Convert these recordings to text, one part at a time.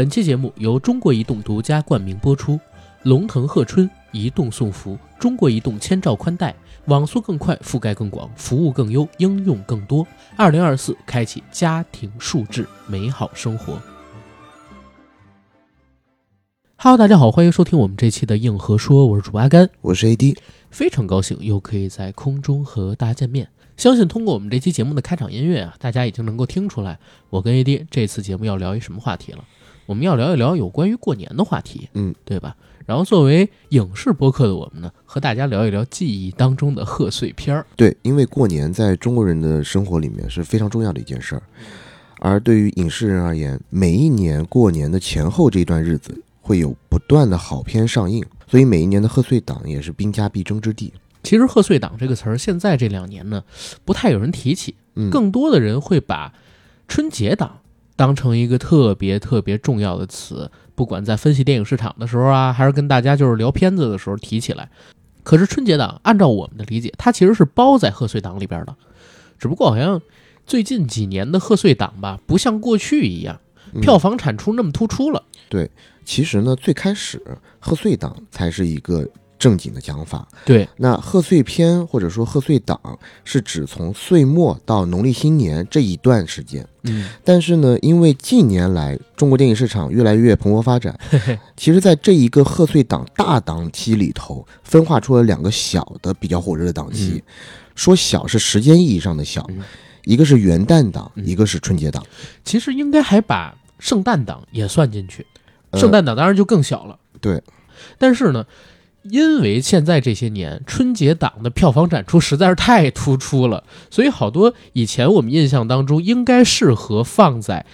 本期节目由中国移动独家冠名播出，龙腾鹤春，移动送服，中国移动千兆宽带，网速更快，覆盖更广，服务更优，应用更多。2024，开启家庭数字美好生活。哈喽大家好，欢迎收听我们这期的硬核说，我是主播阿甘，我是 AD， 非常高兴又可以在空中和大家见面。相信通过我们这期节目的开场音乐啊，大家已经能够听出来我跟 AD 这次节目要聊一什么话题了。我们要聊一聊有关于过年的话题，对吧？然后作为影视播客的我们呢，和大家聊一聊记忆当中的贺岁片儿。对，因为过年在中国人的生活里面是非常重要的一件事儿，而对于影视人而言，每一年过年的前后这段日子会有不断的好片上映，所以每一年的贺岁档也是兵家必争之地。其实贺岁档这个词儿，现在这两年呢，不太有人提起，更多的人会把春节档当成一个特别特别重要的词，不管在分析电影市场的时候啊，还是跟大家就是聊片子的时候提起来。可是春节档按照我们的理解，它其实是包在贺岁档里边的，只不过好像最近几年的贺岁档吧，不像过去一样票房产出那么突出了。对，其实呢，最开始贺岁档才是一个正经的讲法。对，那贺岁片或者说贺岁档是指从岁末到农历新年这一段时间。但是呢，因为近年来中国电影市场越来越蓬勃发展，其实在这一个贺岁档大档期里头，分化出了两个小的比较火热的档期。说小是时间意义上的小，一个是元旦档，一个是春节档。其实应该还把圣诞档也算进去，圣诞档当然就更小了。对，但是呢，因为现在这些年春节档的票房展出实在是太突出了，所以好多以前我们印象当中应该适合放在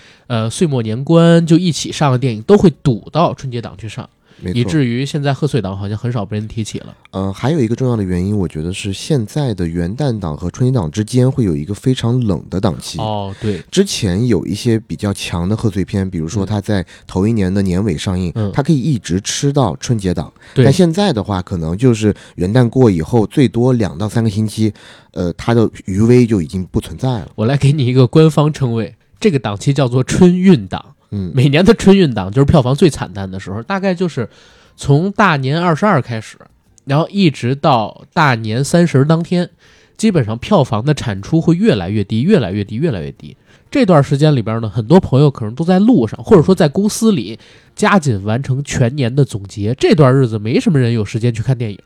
岁末年关就一起上的电影，都会堵到春节档去上，以至于现在贺岁档好像很少被人提起了。还有一个重要的原因，我觉得是现在的元旦档和春节档之间会有一个非常冷的档期。对，之前有一些比较强的贺岁片，比如说它在头一年的年尾上映，它可以一直吃到春节档。但现在的话，可能就是元旦过以后，最多2到3个星期，它的余威就已经不存在了。我来给你一个官方称谓，这个档期叫做春运档。每年的春运档就是票房最惨淡的时候，大概就是从大年22开始，然后一直到大年30当天，基本上票房的产出会越来越低，越来越低，越来越低。这段时间里边呢，很多朋友可能都在路上，或者说在公司里加紧完成全年的总结，这段日子没什么人有时间去看电影，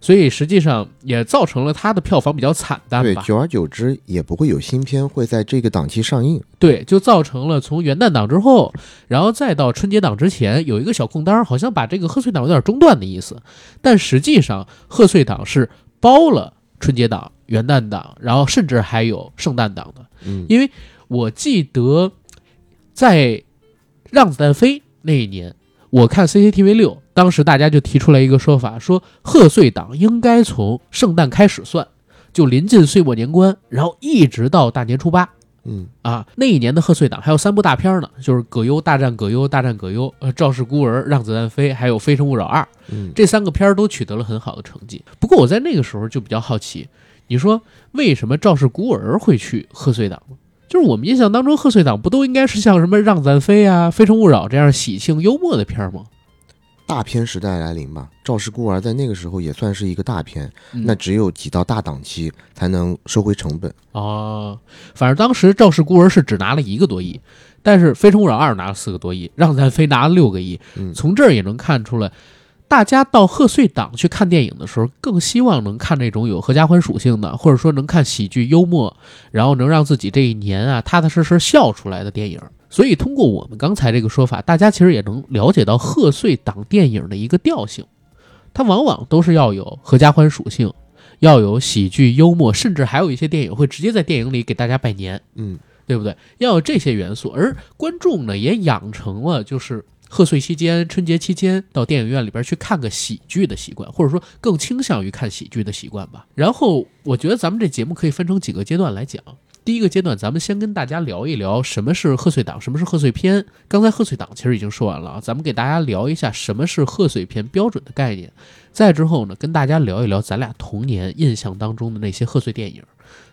所以实际上也造成了它的票房比较惨淡吧。对，久而久之也不会有新片会在这个档期上映。对，就造成了从元旦档之后，然后再到春节档之前有一个小空档，好像把这个贺岁档有点中断的意思。但实际上贺岁档是包了春节档、元旦档，然后甚至还有圣诞档的。因为我记得在让子弹飞那一年，我看 CCTV6， 当时大家就提出来一个说法，说贺岁档应该从圣诞开始算，就临近岁末年关，然后一直到大年初八。那一年的贺岁档还有3部大片呢，就是葛优大战葛优、大战葛优、赵氏孤儿、让子弹飞，还有《非诚勿扰2》。这3个片都取得了很好的成绩。不过我在那个时候就比较好奇，你说为什么赵氏孤儿会去贺岁档？就是我们印象当中贺岁档不都应该是像什么让子弹飞啊、非诚勿扰这样喜庆幽默的片吗？大片时代来临吧，赵氏孤儿在那个时候也算是一个大片，那只有挤到大档期才能收回成本。反正当时赵氏孤儿是只拿了1个多亿，但是非诚勿扰2拿了4个多亿，让子弹飞拿了6个亿。从这儿也能看出来，大家到贺岁档去看电影的时候，更希望能看那种有合家欢属性的，或者说能看喜剧幽默，然后能让自己这一年啊踏踏实实笑出来的电影。所以通过我们刚才这个说法，大家其实也能了解到贺岁档电影的一个调性，它往往都是要有合家欢属性，要有喜剧幽默，甚至还有一些电影会直接在电影里给大家拜年，对不对？要有这些元素，而观众呢也养成了就是贺岁期间、春节期间到电影院里边去看个喜剧的习惯，或者说更倾向于看喜剧的习惯吧。然后我觉得咱们这节目可以分成几个阶段来讲。第一个阶段，咱们先跟大家聊一聊什么是贺岁档，什么是贺岁片。刚才贺岁档其实已经说完了，咱们给大家聊一下什么是贺岁片标准的概念。再之后呢，跟大家聊一聊咱俩童年印象当中的那些贺岁电影，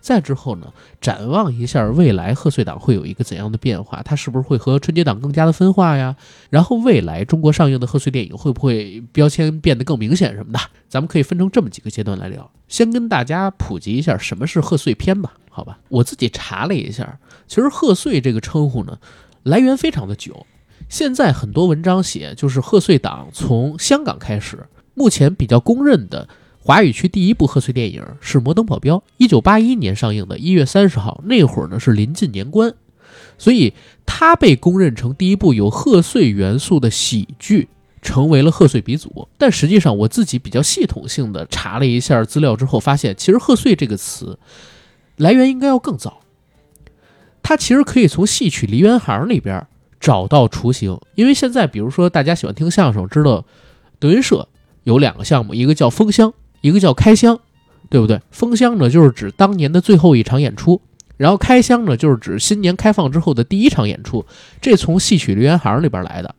再之后呢，展望一下未来贺岁档会有一个怎样的变化，它是不是会和春节档更加的分化呀？然后未来中国上映的贺岁电影会不会标签变得更明显什么的？咱们可以分成这么几个阶段来聊。先跟大家普及一下什么是贺岁片吧，好吧？我自己查了一下，其实贺岁这个称呼呢，来源非常的久。现在很多文章写就是贺岁档从香港开始，目前比较公认的华语区第一部贺岁电影是《摩登保镖》，1981年上映的1月30号，那会儿呢是临近年关，所以它被公认成第一部有贺岁元素的喜剧，成为了贺岁鼻祖。但实际上我自己比较系统性的查了一下资料之后发现，其实贺岁这个词来源应该要更早，它其实可以从戏曲梨园行里边找到雏形。因为现在比如说大家喜欢听相声，知道德云社有两个项目，一个叫封箱，一个叫开箱，对不对？封箱呢就是指当年的最后一场演出，然后开箱呢就是指新年开放之后的第一场演出，这从戏曲梨园行里边来的。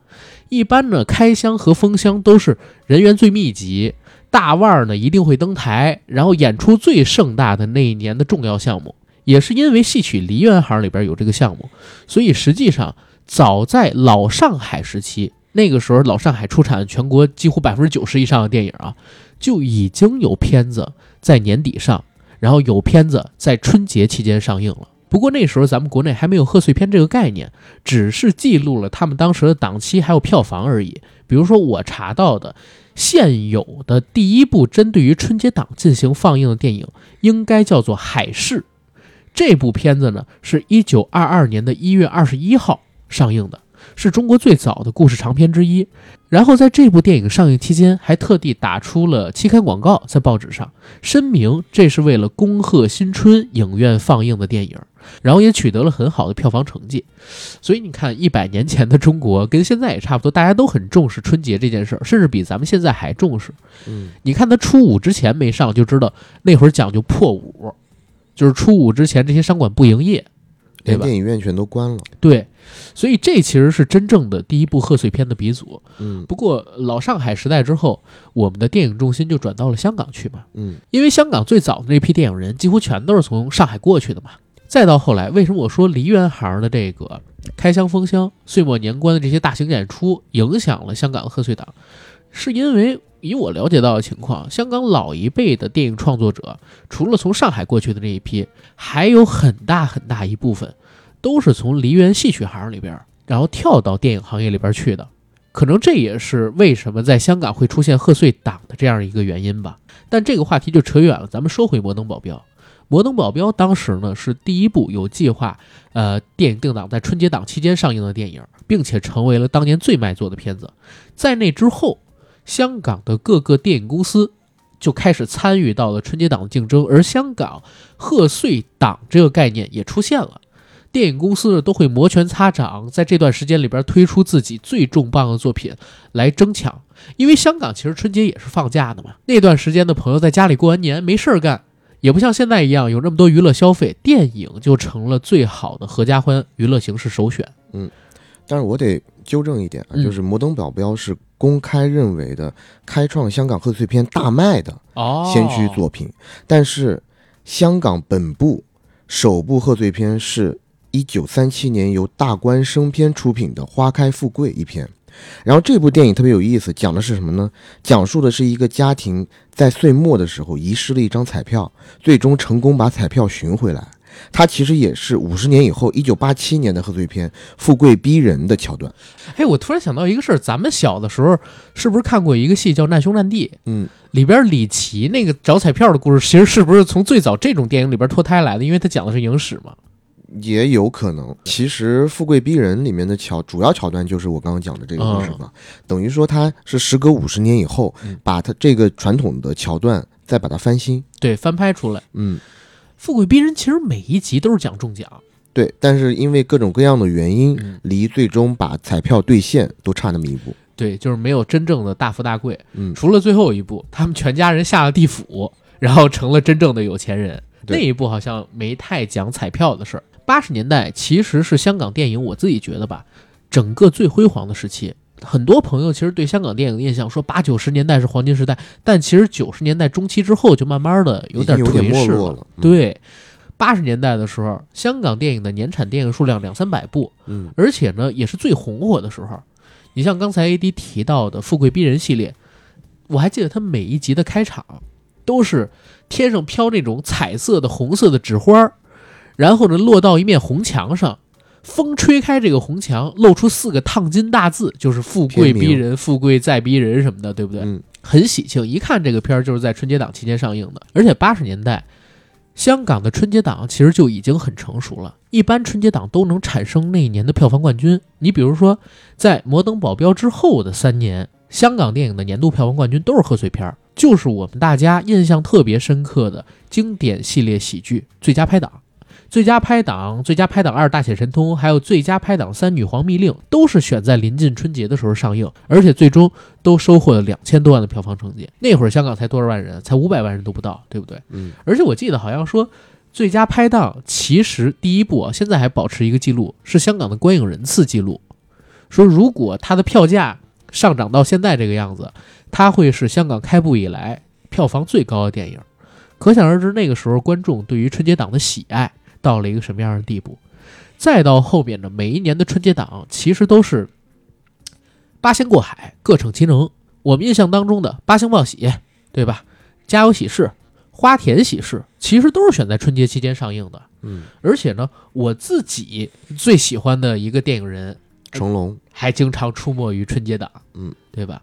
一般呢开箱和封箱都是人员最密集，大腕呢一定会登台，然后演出最盛大的那一年的重要项目。也是因为戏曲梨园行里边有这个项目，所以实际上早在老上海时期，那个时候老上海出产全国几乎 90% 以上的电影啊，就已经有片子在年底上，然后有片子在春节期间上映了。不过那时候咱们国内还没有贺岁片这个概念，只是记录了他们当时的档期还有票房而已。比如说我查到的现有的第一部针对于春节档进行放映的电影应该叫做《海市》，这部片子呢是1922年的1月21号上映的，是中国最早的故事长篇之一。然后在这部电影上映期间还特地打出了期刊广告，在报纸上声明这是为了恭贺新春影院放映的电影，然后也取得了很好的票房成绩。所以你看100年前的中国跟现在也差不多，大家都很重视春节这件事，甚至比咱们现在还重视。你看他初五之前没上就知道，那会儿讲究破五，就是初五之前这些商馆不营业，连电影院全都关了。对，所以这其实是真正的第一部贺岁片的鼻祖。不过老上海时代之后，我们的电影重心就转到了香港去嘛。因为香港最早的那批电影人几乎全都是从上海过去的嘛。再到后来，为什么我说梨园行的这个开箱、封箱、岁末年关的这些大型演出影响了香港的贺岁档，是因为以我了解到的情况，香港老一辈的电影创作者除了从上海过去的那一批，还有很大很大一部分都是从梨园戏曲行里边然后跳到电影行业里边去的。可能这也是为什么在香港会出现贺岁档的这样一个原因吧。但这个话题就扯远了，咱们说回摩登保镖。摩登保镖当时呢是第一部有计划电影定档在春节档期间上映的电影，并且成为了当年最卖座的片子。在那之后，香港的各个电影公司就开始参与到了春节档的竞争，而香港贺岁档这个概念也出现了。电影公司都会摩拳擦掌，在这段时间里边推出自己最重磅的作品来争抢。因为香港其实春节也是放假的嘛，那段时间的朋友在家里过完年没事干，也不像现在一样有那么多娱乐消费，电影就成了最好的合家欢娱乐形式首选。但是我得纠正一点，就是摩登保镖是公开认为的开创香港贺岁片大卖的先驱作品，但是香港本部首部贺岁片是1937年由大观生片出品的《花开富贵》一篇。然后这部电影特别有意思，讲的是什么呢？讲述的是一个家庭在岁末的时候遗失了一张彩票，最终成功把彩票寻回来。它其实也是50年以后1987年的贺岁片《富贵逼人》的桥段。我突然想到一个事儿，咱们小的时候是不是看过一个戏叫《难兄难弟》？里边李琦那个找彩票的故事，其实是不是从最早这种电影里边脱胎来的？因为它讲的是影史嘛。也有可能。其实《富贵逼人》里面的主要桥段就是我刚刚讲的这个故事嘛，等于说它是时隔50年以后，把它这个传统的桥段再把它翻新，对，翻拍出来。富贵逼人其实每一集都是讲中奖，对，但是因为各种各样的原因，离最终把彩票兑现都差那么一步。对，就是没有真正的大富大贵。除了最后一步，他们全家人下了地府，然后成了真正的有钱人。那一步好像没太讲彩票的事儿。80年代其实是香港电影，我自己觉得吧，整个最辉煌的时期。很多朋友其实对香港电影的印象说80-90年代是黄金时代，但其实90年代中期之后就慢慢的有点颓势了。对， 80年代的时候，香港电影的年产电影数量200-300部，嗯，而且呢也是最红火的时候。你像刚才 AD 提到的《富贵逼人》系列，我还记得它每一集的开场都是天上飘那种彩色的红色的纸花，然后呢落到一面红墙上，风吹开这个红墙，露出4个烫金大字，就是富贵逼人，富贵再逼人什么的，对不对？嗯，很喜庆，一看这个片儿就是在春节档期间上映的。而且80年代香港的春节档其实就已经很成熟了，一般春节档都能产生那一年的票房冠军。你比如说在《摩登保镖》之后的3年，香港电影的年度票房冠军都是贺岁片，就是我们大家印象特别深刻的经典系列喜剧最佳拍档、最佳拍档、最佳拍档2大显神通，还有最佳拍档3女皇密令，都是选在临近春节的时候上映，而且最终都收获了2000多万的票房成绩。那会儿香港才多少万人，才500万人都不到，对不对？嗯。而且我记得好像说最佳拍档其实第一部啊，现在还保持一个记录，是香港的观影人次记录，说如果它的票价上涨到现在这个样子，它会是香港开埠以来票房最高的电影。可想而知那个时候观众对于春节档的喜爱到了一个什么样的地步。再到后面呢，每一年的春节档其实都是八仙过海，各逞其能。我们印象当中的八星报喜，对吧？家有喜事、花田喜事，其实都是选在春节期间上映的。嗯，而且呢，我自己最喜欢的一个电影人成龙，还经常出没于春节档。嗯，对吧？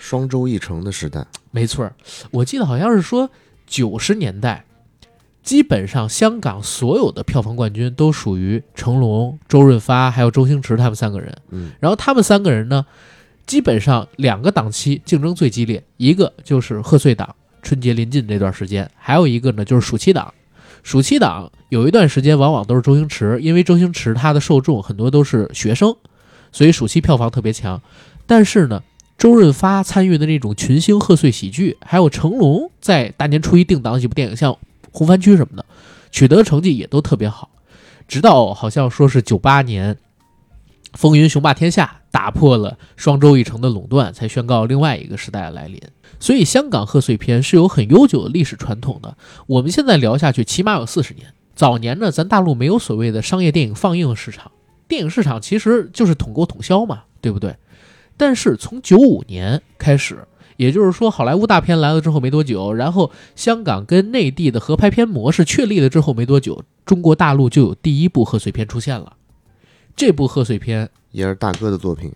双周一成的时代，没错。我记得好像是说90年代。基本上香港所有的票房冠军都属于成龙、周润发还有周星驰他们3个人。嗯，然后他们3个人呢，基本上2个档期竞争最激烈，一个就是贺岁档，春节临近这段时间，还有一个呢就是暑期档。暑期档有一段时间往往都是周星驰，因为周星驰他的受众很多都是学生，所以暑期票房特别强。但是呢，周润发参与的那种群星贺岁喜剧，还有成龙在大年初一定档几部电影像红番区什么的，取得成绩也都特别好。直到好像说是98年风云雄霸天下，打破了双周一成的垄断，才宣告另外一个时代的来临。所以香港贺岁片是有很悠久的历史传统的，我们现在聊下去起码有40年。早年呢，咱大陆没有所谓的商业电影放映市场，电影市场其实就是统购统销嘛，对不对？但是从95年开始，也就是说好莱坞大片来了之后没多久，然后香港跟内地的合拍片模式确立了之后没多久，中国大陆就有第一部贺岁片出现了。这部贺岁片也是大哥的作品，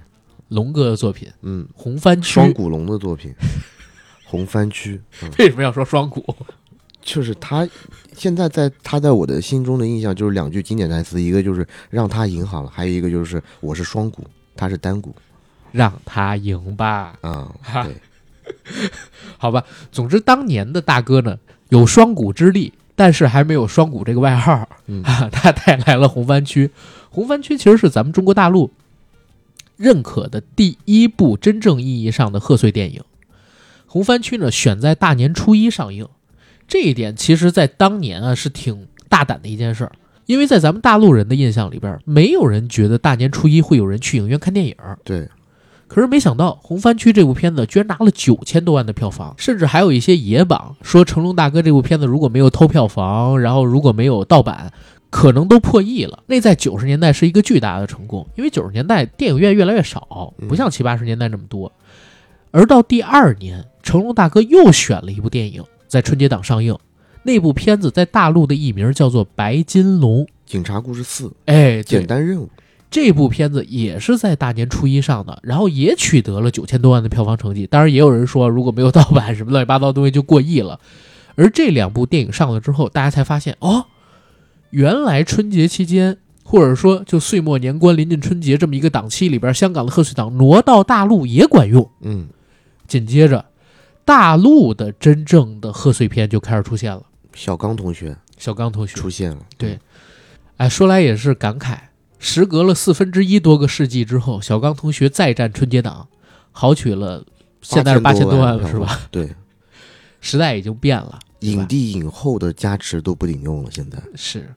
龙哥的作品，嗯，红番区，双股龙的作品，红番区。为什么要说双股？就是他现在在我的心中的印象就是2句经典台词，一个就是让他赢好了，还有一个就是我是双股，他是单股，让他赢吧。啊、嗯，对。好吧，总之当年的大哥呢有双股之力，但是还没有双股这个外号、他带来了红番区。红番区其实是咱们中国大陆认可的第一部真正意义上的贺岁电影。红番区呢选在大年初一上映，这一点其实在当年啊是挺大胆的一件事，因为在咱们大陆人的印象里边，没有人觉得大年初一会有人去影院看电影。对，可是没想到红番区这部片子居然拿了9000多万的票房，甚至还有一些野榜说成龙大哥这部片子如果没有偷票房，然后如果没有盗版，可能都破亿了。那在90年代是一个巨大的成功，因为90年代电影院越来越少，不像70-80年代那么多。而到第2年，成龙大哥又选了一部电影在春节档上映，那部片子在大陆的译名叫做《白金龙警察故事4》，哎，简单任务。这部片子也是在大年初一上的，然后也取得了9000多万的票房成绩。当然也有人说如果没有盗版什么乱七八糟的东西就过亿了。而这2部电影上了之后，大家才发现哦，原来春节期间或者说就岁末年关临近春节这么一个档期里边，香港的贺岁档挪到大陆也管用。嗯，紧接着大陆的真正的贺岁片就开始出现了。小刚同学出现了。对，哎，说来也是感慨，时隔了1/4多个世纪之后，小刚同学再战春节档，豪取了现在是8000多万了，是吧？对，时代已经变了，影帝影后的加持都不顶用了，现在是。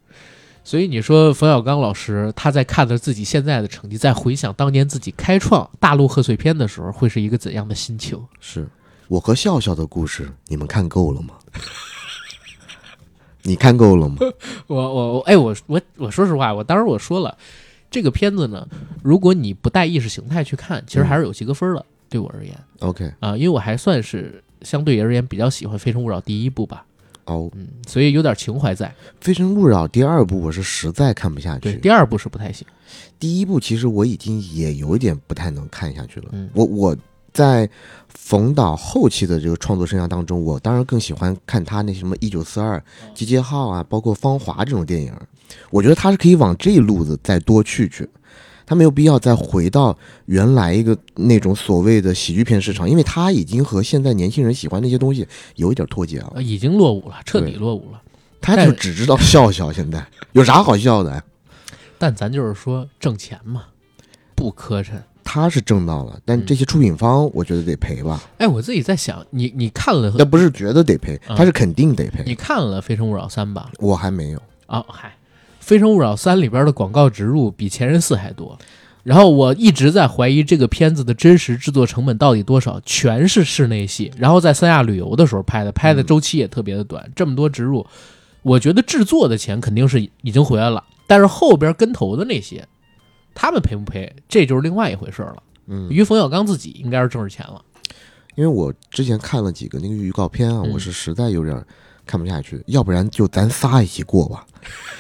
所以你说冯小刚老师他在看着自己现在的成绩，在回想当年自己开创大陆贺岁片的时候，会是一个怎样的心情？是我和笑笑的故事，你们看够了吗？你看够了吗？我说实话，我当时我说了，这个片子呢，如果你不带意识形态去看，其实还是有及格分的，对我而言。OK 啊、因为我还算是相对而言比较喜欢《非诚勿扰》第一部吧。哦，嗯，所以有点情怀在。《非诚勿扰》第二部我是实在看不下去，对，第二部是不太行。第一部其实我已经也有一点不太能看下去了。嗯、我在冯导后期的这个创作生涯当中，我当然更喜欢看他那什么《1942》、《集结号》啊，包括《芳华》这种电影。我觉得他是可以往这一路子再多去，他没有必要再回到原来一个那种所谓的喜剧片市场，因为他已经和现在年轻人喜欢那些东西有一点脱节了，已经落伍了，彻底落伍了。他就只知道笑笑，现在有啥好笑的？但咱就是说挣钱嘛，不磕碜。他是挣到了，但这些出品方我觉得得赔吧。哎，我自己在想，你看了，那不是觉得得赔，他是肯定得赔。你看了《非诚勿扰3》吧？我还没有啊，嗨。《非诚勿扰3》里边的广告植入比《前任4》还多，然后我一直在怀疑这个片子的真实制作成本到底多少，全是室内戏，然后在三亚旅游的时候拍的周期也特别的短，这么多植入，我觉得制作的钱肯定是已经回来了，但是后边跟头的那些，他们赔不赔，这就是另外一回事了。嗯，于冯小刚自己应该是挣着钱了，因为我之前看了几个那个预告片啊，我是实在有点看不下去，要不然就咱仨一起过吧。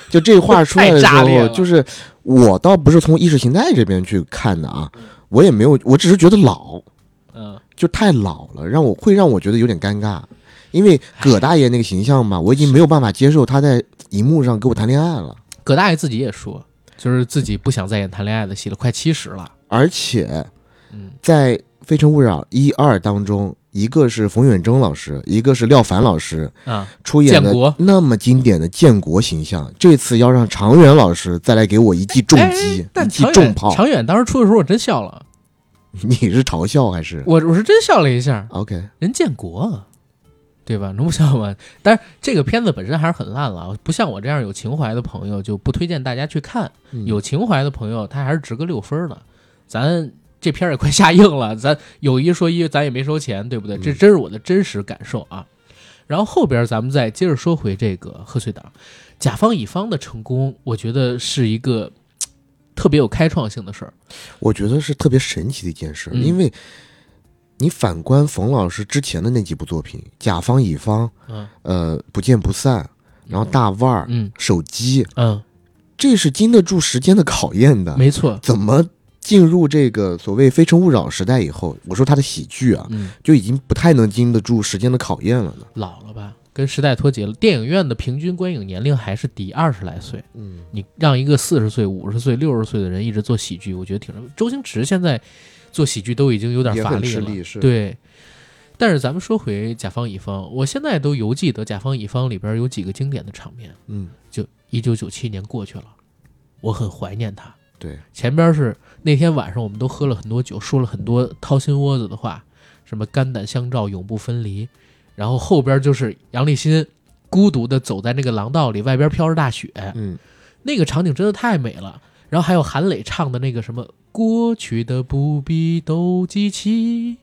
就这话出来的时候，就是我倒不是从意识形态这边去看的啊，我也没有，我只是觉得老，就太老了，让我觉得有点尴尬，因为葛大爷那个形象嘛，我已经没有办法接受他在荧幕上跟我谈恋爱了。葛大爷自己也说，就是自己不想再演谈恋爱的戏了，快70了。而且，在《非诚勿扰1、2》当中。一个是冯远征老师，一个是廖凡老师啊，出演的那么经典的建国形象，这次要让常远老师再来给我一记重击，一记重炮。常远当时出的时候我真笑了，你是嘲笑还是？我是真笑了一下。OK， 人建国，对吧？能不笑吗？但是这个片子本身还是很烂了，不像我这样有情怀的朋友就不推荐大家去看，有情怀的朋友他还是值个6分的，咱。这片也快下映了，咱有一说一，咱也没收钱，对不对？这真是我的真实感受啊。然后后边咱们再接着说回这个贺岁档，甲方乙方的成功，我觉得是一个特别有开创性的事儿。我觉得是特别神奇的一件事，因为你反观冯老师之前的那几部作品，甲方乙方，不见不散，然后大腕儿，手机，这是经得住时间的考验的，没错。怎么？进入这个所谓非诚勿扰时代以后，我说他的喜剧啊，就已经不太能经得住时间的考验了呢。老了吧，跟时代脱节了。电影院的平均观影年龄还是低20来岁。你让一个40岁、50岁、60岁的人一直做喜剧，我觉得挺……周星驰现在做喜剧都已经有点乏力了，对。但是咱们说回甲方乙方，我现在都犹记得甲方乙方里边有几个经典的场面。就1997年过去了，我很怀念他。对，前边是那天晚上我们都喝了很多酒，说了很多掏心窝子的话，什么肝胆相照永不分离，然后后边就是杨立新孤独的走在那个廊道里，外边飘着大雪，那个场景真的太美了。然后还有韩磊唱的那个什么过去的不必都记起，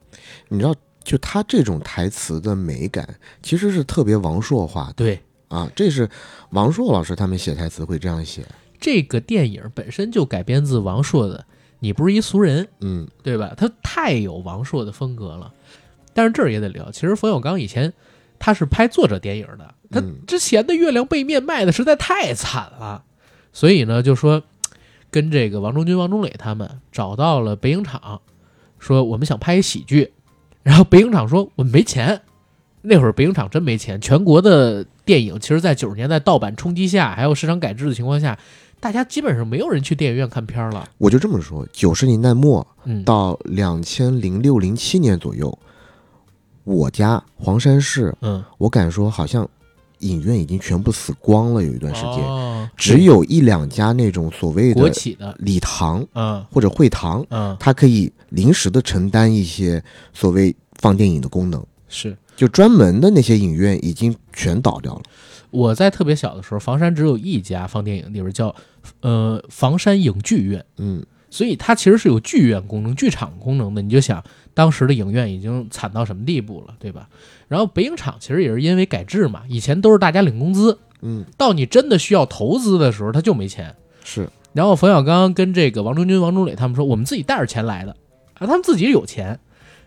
你知道，就他这种台词的美感其实是特别王朔化的。对啊，这是王朔老师他们写台词会这样写。这个电影本身就改编自王朔的你不是一俗人，对吧？他太有王朔的风格了。但是这儿也得聊，其实冯小刚以前他是拍作者电影的，他之前的《月亮背面》卖的实在太惨了，所以呢就说跟这个王中军、王中磊他们找到了北影厂，说我们想拍一喜剧，然后北影厂说我们没钱。那会儿北影厂真没钱，全国的电影其实在90年代盗版冲击下，还有市场改制的情况下，大家基本上没有人去电影院看片了。我就这么说，90年代末到2006、07年左右，我家黄山市，我敢说好像影院已经全部死光了。有一段时间，只有1、2家那种所谓的国企的礼堂，或者会堂，它可以临时的承担一些所谓放电影的功能，是就专门的那些影院已经全倒掉了。我在特别小的时候，房山只有1家放电影的地方，叫房山影剧院，所以它其实是有剧院功能、剧场功能的。你就想当时的影院已经惨到什么地步了，对吧？然后北影厂其实也是因为改制嘛，以前都是大家领工资，嗯，到你真的需要投资的时候他就没钱。是，然后冯小刚跟这个王中军、王中磊他们说，我们自己带着钱来的啊，他们自己有钱。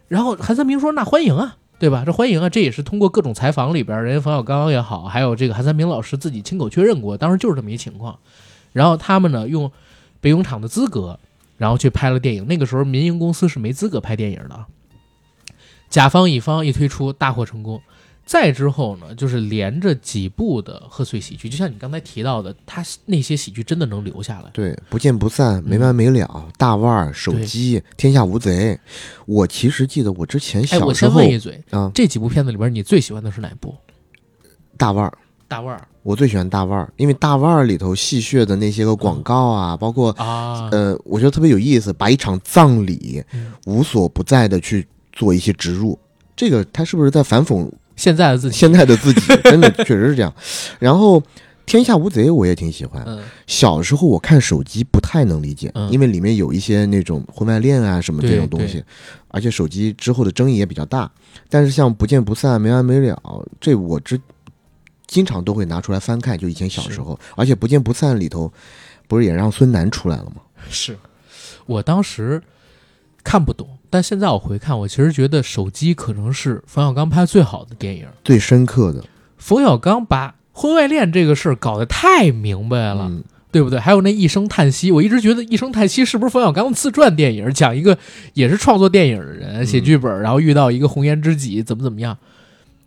然后韩三平说，那欢迎啊，对吧？这欢迎啊，这也是通过各种采访里边，人家冯小刚也好，还有这个韩三平老师自己亲口确认过，当时就是这么一情况。然后他们呢，用北影厂的资格，然后去拍了电影。那个时候民营公司是没资格拍电影的。甲方乙方一推出，大获成功。再之后呢，就是连着几部的贺岁喜剧，就像你刚才提到的，他那些喜剧真的能留下来。对，不见不散，没完没了，大腕、手机、天下无贼。我其实记得我之前小时候，我先问一嘴啊，这几部片子里边你最喜欢的是哪部？大腕。大腕，我最喜欢大腕，因为大腕里头戏谑的那些个广告啊，包括我觉得特别有意思，把一场葬礼无所不在的去做一些植入，这个他是不是在反讽？现在的自己真的确实是这样。然后天下无贼我也挺喜欢，小时候我看手机不太能理解，因为里面有一些那种婚外恋啊什么这种东西，而且手机之后的争议也比较大。但是像不见不散、没完没了，这我经常都会拿出来翻看，就以前小时候。而且不见不散里头不是也让孙楠出来了吗？是，我当时看不懂，但现在我回看，我其实觉得手机可能是冯小刚拍最好的电影，最深刻的。冯小刚把婚外恋这个事儿搞得太明白了，对不对？还有那一声叹息，我一直觉得一声叹息是不是冯小刚自传电影，讲一个也是创作电影的人写剧本，然后遇到一个红颜知己怎么怎么样，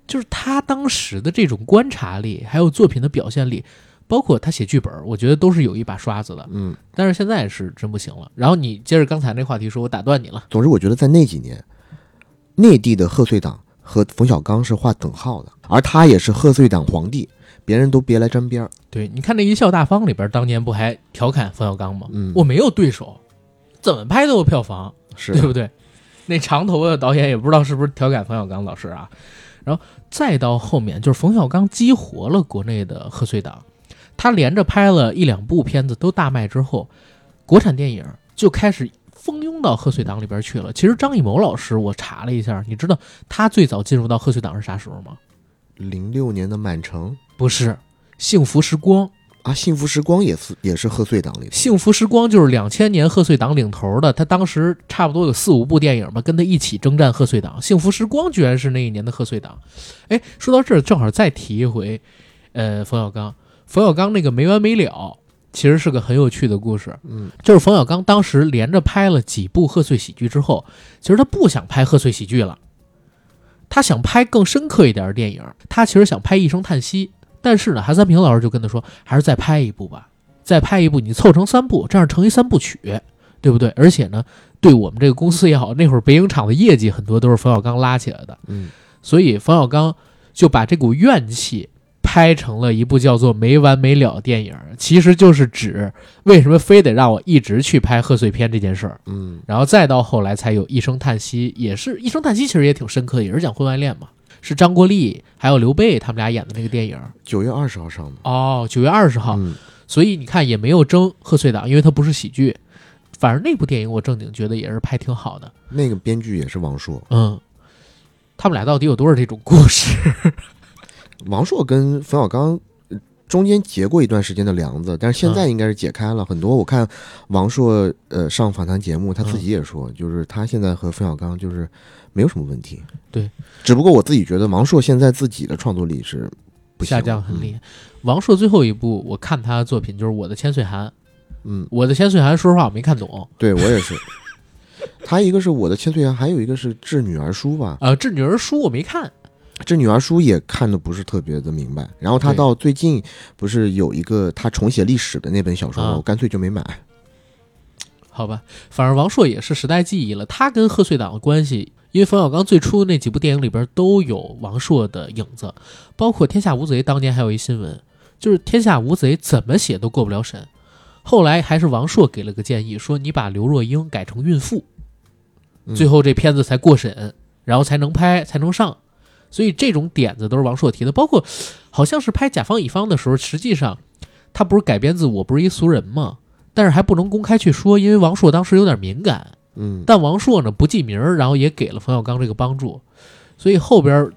就是他当时的这种观察力，还有作品的表现力，包括他写剧本，我觉得都是有一把刷子的，但是现在是真不行了。然后你接着刚才那话题说，我打断你了。总之我觉得在那几年，内地的贺岁档和冯小刚是划等号的，而他也是贺岁档皇帝，别人都别来沾边。对，你看那一笑大方里边，当年不还调侃冯小刚吗？我没有对手，怎么拍都有票房，是对不对？那长头的导演也不知道是不是调侃冯小刚老师啊。然后再到后面，就是冯小刚激活了国内的贺岁档，他连着拍了一两部片子都大卖之后，国产电影就开始蜂拥到贺岁档里边去了。其实张艺谋老师，我查了一下，你知道他最早进入到贺岁档是啥时候吗？2006年的《满城》不是，幸福时光啊，幸福时光也是贺岁档里的。幸福时光就是2000年贺岁档领头的，他当时差不多有4-5部电影吧，跟他一起征战贺岁档。幸福时光居然是那一年的贺岁档。哎，说到这儿，正好再提一回，冯小刚那个没完没了，其实是个很有趣的故事。就是冯小刚当时连着拍了几部贺岁喜剧之后，其实他不想拍贺岁喜剧了，他想拍更深刻一点的电影。他其实想拍一声叹息。但是呢，韩三平老师就跟他说，还是再拍一部吧，再拍一部，你凑成3部，这样成一3部曲，对不对？而且呢，对我们这个公司也好，那会儿北影厂的业绩很多都是冯小刚拉起来的，所以冯小刚就把这股怨气拍成了一部叫做《没完没了》电影，其实就是指为什么非得让我一直去拍贺岁片这件事儿。然后再到后来才有一声叹息，也是一声叹息，其实也挺深刻，也是讲婚外恋嘛。是张国立还有刘备他们俩演的那个电影，9月20号上的。哦，9月20号，所以你看也没有争贺岁档，因为它不是喜剧。反正那部电影我正经觉得也是拍挺好的，那个编剧也是王朔。他们俩到底有多少这种故事？王朔跟冯小刚中间结过一段时间的梁子，但是现在应该是解开了很多。我看王朔上访谈节目，他自己也说，就是他现在和冯小刚就是没有什么问题。对，只不过我自己觉得王朔现在自己的创作力是不行，下降很厉害。王朔最后一部我看他的作品就是《我的千岁寒》。我的千岁寒说实话我没看懂。对，我也是。他一个是《我的千岁寒》，还有一个是《致女儿书》吧？《致女儿书》我没看。这女儿书也看的不是特别的明白，然后他到最近不是有一个他重写历史的那本小说，我干脆就没买。好吧，反正王朔也是时代记忆了，他跟贺岁档的关系，因为冯小刚最初那几部电影里边都有王朔的影子，包括《天下无贼》当年还有一新闻，就是《天下无贼》怎么写都过不了审，后来还是王朔给了个建议，说你把刘若英改成孕妇，最后这片子才过审，然后才能拍，才能上。所以这种点子都是王朔提的，包括好像是拍《甲方乙方》的时候，实际上他不是改编自《我不是一俗人》吗？但是还不能公开去说，因为王朔当时有点敏感。但王朔呢不记名，然后也给了冯小刚这个帮助，所以后边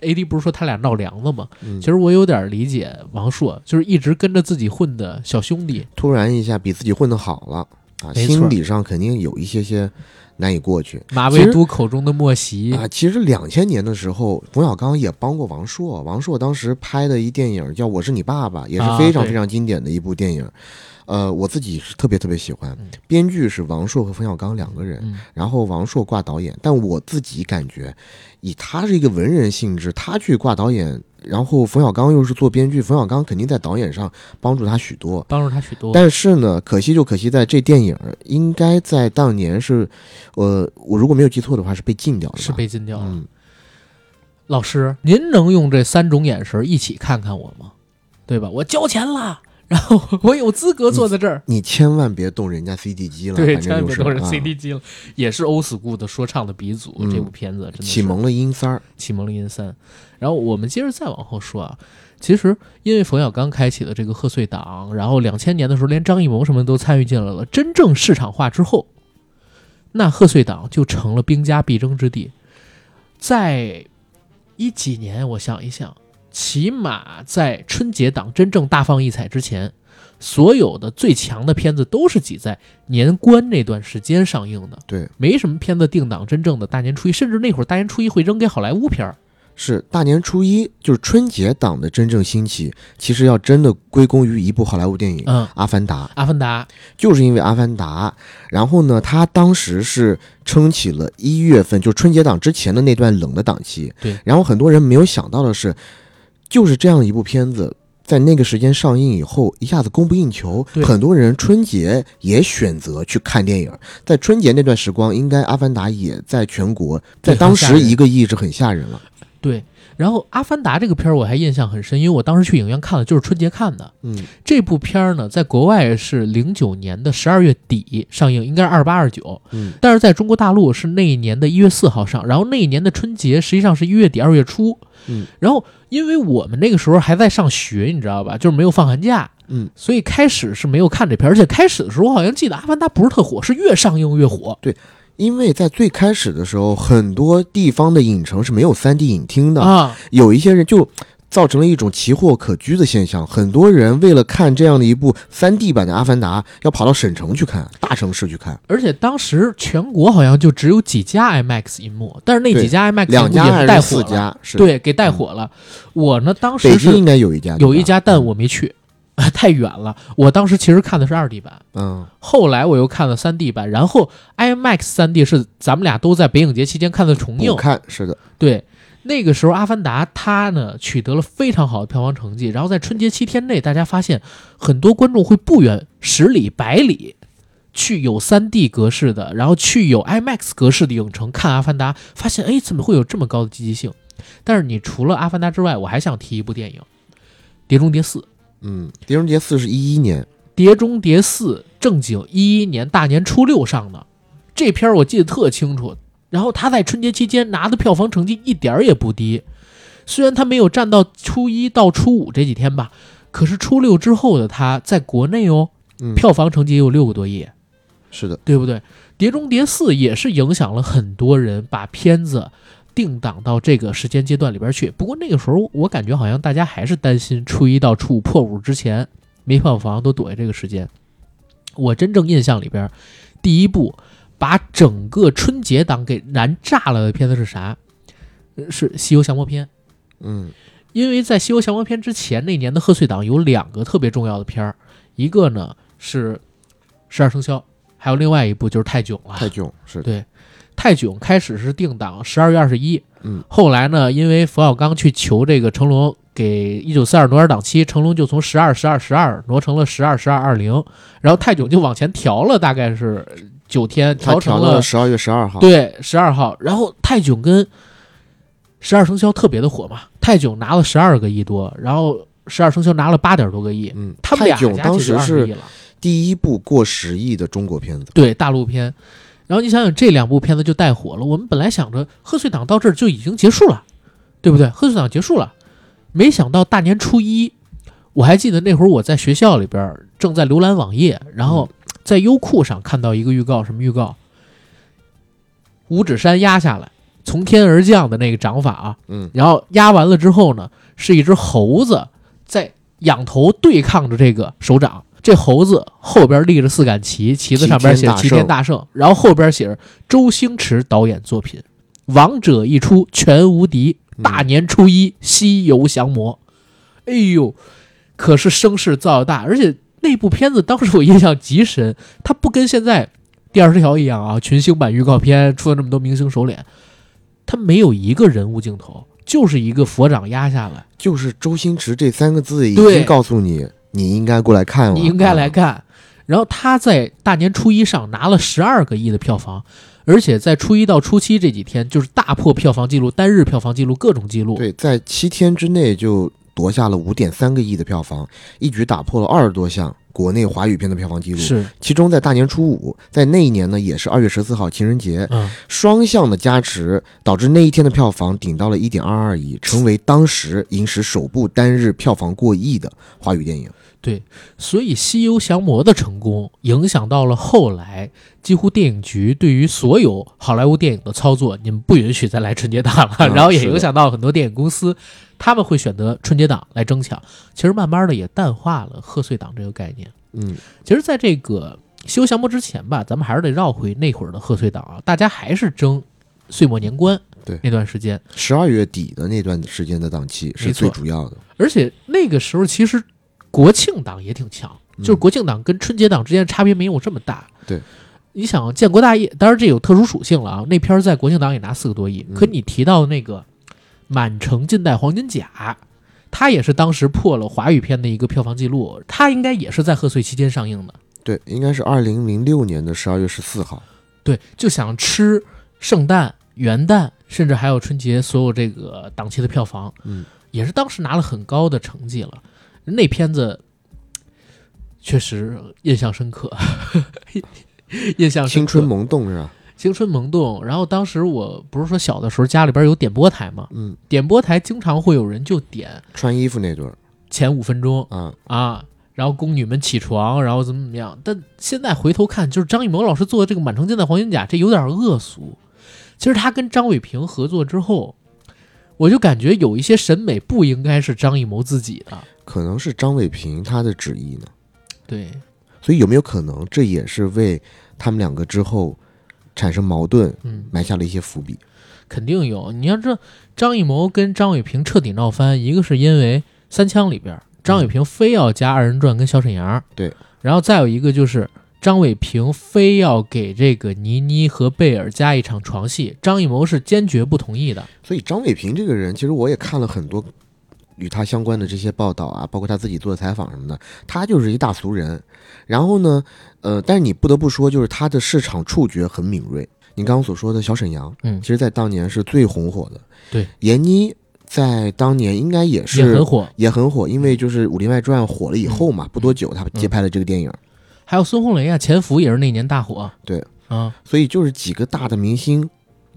AD 不是说他俩闹梁子吗？其实我有点理解王朔，就是一直跟着自己混的小兄弟，突然一下比自己混得好了啊，心理上肯定有一些难以过去。马未都口中的莫席啊，其实2000年的时候，冯小刚也帮过王朔。王朔当时拍的一电影叫《我是你爸爸》，也是非常非常经典的一部电影。我自己是特别特别喜欢，编剧是王朔和冯小刚两个人，然后王朔挂导演，但我自己感觉，以他是一个文人性质，他去挂导演，然后冯小刚又是做编剧，冯小刚肯定在导演上帮助他许多。但是呢，可惜在这电影应该在当年是，我如果没有记错的话，是被禁掉了。老师，您能用这3种眼神一起看看我吗？对吧？我交钱了。然后我有资格坐在这儿，你千万别动人家 CD 机了，对，就是、千万别动人 CD 机了，也是Old School的说唱的鼻祖，这部片子真的启蒙了音三。然后我们接着再往后说啊，其实因为冯小刚开启了这个贺岁档，然后2000年的时候连张艺谋什么都参与进来了，真正市场化之后，那贺岁档就成了兵家必争之地。在2010年，我想一想。起码在春节档真正大放异彩之前，所有的最强的片子都是挤在年关那段时间上映的。对，没什么片子定档真正的大年初一，甚至那会儿大年初一会扔给好莱坞片儿。是大年初一，就是春节档的真正兴起，其实要真的归功于一部好莱坞电影，阿凡达，就是因为阿凡达，然后呢，他当时是撑起了1月份，就是春节档之前的那段冷的档期。对，然后很多人没有想到的是。就是这样一部片子在那个时间上映以后一下子供不应求，很多人春节也选择去看电影，在春节那段时光应该阿凡达也在全国在当时1个亿是很吓人了。对，然后阿凡达这个片我还印象很深，因为我当时去影院看了，就是春节看的。这部片呢在国外是09年的12月底上映，应该是28、29，但是在中国大陆是那一年的1月4号上，然后那一年的春节实际上是1月底2月初。然后因为我们那个时候还在上学，你知道吧，就是没有放寒假，所以开始是没有看这片，而且开始的时候我好像记得阿凡达不是特火，是越上映越火。对，因为在最开始的时候很多地方的影城是没有 3D 影厅的啊，有一些人就造成了一种奇货可居的现象，很多人为了看这样的一部 3D 版的阿凡达要跑到省城去看，大城市去看，而且当时全国好像就只有几家 IMAX 银幕，但是那几家 IMAX 银幕也带火了，2家还是4家，是，对，给带火了。我呢当时是北京应该有一家，但我没去，太远了。我当时其实看的是2D 版，后来我又看了 3D 版，然后 IMAX 3D 是咱们俩都在北影节期间看的重映，是的，对。那个时候阿凡达他呢取得了非常好的票房成绩，然后在春节7天内大家发现很多观众会不远10里100里去有 3D 格式的，然后去有 IMAX 格式的影城看阿凡达，发现怎么会有这么高的积极性。但是你除了阿凡达之外，我还想提一部电影，碟中谍4。碟中谍4是2011年，碟中谍4正经2011年大年初6上的，这片我记得特清楚。然后他在春节期间拿的票房成绩一点也不低，虽然他没有占到初1到初5这几天吧，可是初6之后的他在国内票房成绩也有6个多亿，是的，对不对？《碟中谍4》也是影响了很多人把片子定档到这个时间阶段里边去。不过那个时候我感觉好像大家还是担心初1到初5破5之前没票房，都躲在这个时间。我真正印象里边，第一部把整个春节档给燃炸了的片子是啥？是《西游降魔篇》。因为在《西游降魔篇》之前那年的贺岁档有2个特别重要的片儿，一个呢是12生肖，还有另外一部就是泰囧了。泰囧是，对，泰囧开始是定档12月21日，后来呢，因为冯小刚去求这个成龙给1942挪点档期，成龙就从12、12、12挪成了12、12、20，然后泰囧就往前调了，大概是9天，调成了12月12号，对，12号。然后泰囧跟12生肖特别的火嘛，泰囧拿了12个亿多，然后12生肖拿了8点多个亿。他们俩加起来20亿了。泰囧当时是第一部过10亿的中国片子，对，大陆片。然后你想想这2部片子就带火了，我们本来想着贺岁档到这儿就已经结束了，对不对？贺岁档结束了，没想到大年初一，我还记得那会儿我在学校里边正在浏览网页，然后在优酷上看到一个预告，什么预告？五指山压下来，从天而降的那个掌法啊，嗯，然后压完了之后呢，是一只猴子在仰头对抗着这个手掌，这猴子后边立着四杆旗，旗子上边写着齐天大圣，然后后边写着周星驰导演作品，王者一出全无敌，大年初一西游降魔。哎呦，可是声势造大，而且那部片子当时我印象极深，它不跟现在第20条一样啊，群星版预告片出了那么多明星首脸，它没有一个人物镜头，就是一个佛掌压下来，就是周星驰这三个字已经告诉你，你应该过来看了，你应该来看、啊、然后他在大年初一上拿了12个亿的票房，而且在初一到初七这几天就是大破票房记录，单日票房记录，各种记录，对，在7天之内就夺下了5.3个亿的票房，一举打破了20多项国内华语片的票房记录，是，其中在大年初五，在那一年呢也是2月14号情人节、嗯、双向的加持导致那一天的票房顶到了1.22亿，成为当时影史首部单日票房过亿的华语电影。对，所以西游降魔的成功影响到了后来几乎电影局对于所有好莱坞电影的操作，你们不允许再来春节档了、嗯、然后也影响到了很多电影公司，他们会选择春节档来争抢，其实慢慢的也淡化了贺岁档这个概念。嗯，其实在这个西游降魔之前吧，咱们还是得绕回那会儿的贺岁档啊，大家还是争岁末年关，对，那段时间12月底的那段时间的档期是最主要的，而且那个时候其实国庆档也挺强，就是国庆档跟春节档之间差别没有这么大。对，你想建国大业，当然这有特殊属性了啊，那片在国庆档也拿4个多亿，可你提到那个满城尽带黄金甲，它也是当时破了华语片的一个票房记录，它应该也是在贺岁期间上映的。对，应该是2006年的12月14号。对，就想吃圣诞、元旦，甚至还有春节所有这个档期的票房，嗯，也是当时拿了很高的成绩了。那片子确实印象深刻，印象深刻，青春萌动是吧？青春萌动，然后当时我不是说小的时候家里边有点播台嘛，嗯，点播台经常会有人就点穿衣服那段前5分钟啊，然后宫女们起床，然后怎么样？但现在回头看，就是张艺谋老师做的这个《满城尽带黄金甲》，这有点恶俗。其实他跟张伟平合作之后，我就感觉有一些审美不应该是张艺谋自己的，可能是张伟平他的旨意呢。对，所以有没有可能这也是为他们两个之后产生矛盾埋下了一些伏笔？肯定有。你看这张艺谋跟张伟平彻底闹翻，一个是因为三枪里边张伟平非要加2人转跟小沈阳，对，然后再有一个就是张伟平非要给这个倪妮和贝尔加一场床戏，张艺谋是坚决不同意的。所以张伟平这个人，其实我也看了很多与他相关的这些报道啊，包括他自己做的采访什么的，他就是一大俗人。然后呢，但是你不得不说，就是他的市场触觉很敏锐。你刚刚所说的小沈阳，嗯，其实在当年是最红火的。对，闫妮在当年应该也是也很火，因为就是《武林外传》火了以后嘛，不多久他接拍了这个电影。还有孙红雷啊，潜伏也是那年大火。对啊，所以就是几个大的明星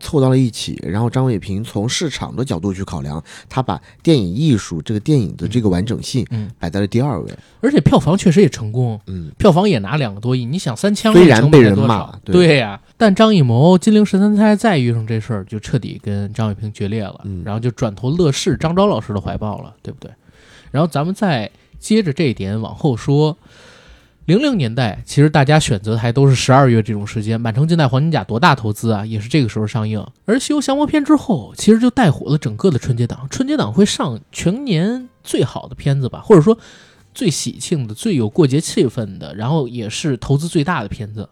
凑到了一起，然后张伟平从市场的角度去考量，他把电影艺术这个电影的这个完整性摆在了第2位，而且票房确实也成功，嗯，票房也拿2个多亿。你想三枪虽然被人骂，对呀、啊，但张艺谋金陵十三钗再遇上这事儿，就彻底跟张伟平决裂了，然后就转头乐视张昭老师的怀抱了，对不对？然后咱们再接着这一点往后说。00年代其实大家选择的还都是12月这种时间，《满城尽带黄金甲》多大投资啊，也是这个时候上映。而西游降魔篇之后，其实就带火了整个的春节档，春节档会上全年最好的片子吧，或者说最喜庆的、最有过节气氛的，然后也是投资最大的片子，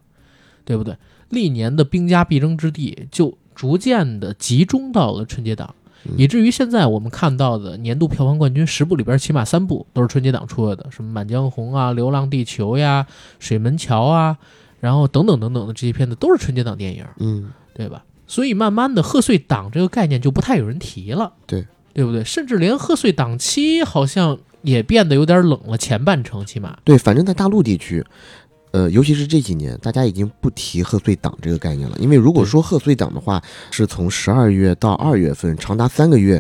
对不对？历年的兵家必争之地就逐渐的集中到了春节档，以至于现在我们看到的年度票房冠军10部里边起码3部都是春节档出来的，什么《满江红》啊、《流浪地球》呀、《水门桥》啊，然后等等等等的这些片子都是春节档电影，嗯，对吧？所以慢慢的贺岁档这个概念就不太有人提了，对，对不对？甚至连贺岁档期好像也变得有点冷了，前半程起码。对，反正在大陆地区，尤其是这几年，大家已经不提贺岁档这个概念了，因为如果说贺岁档的话，是从12月到2月份，长达3个月，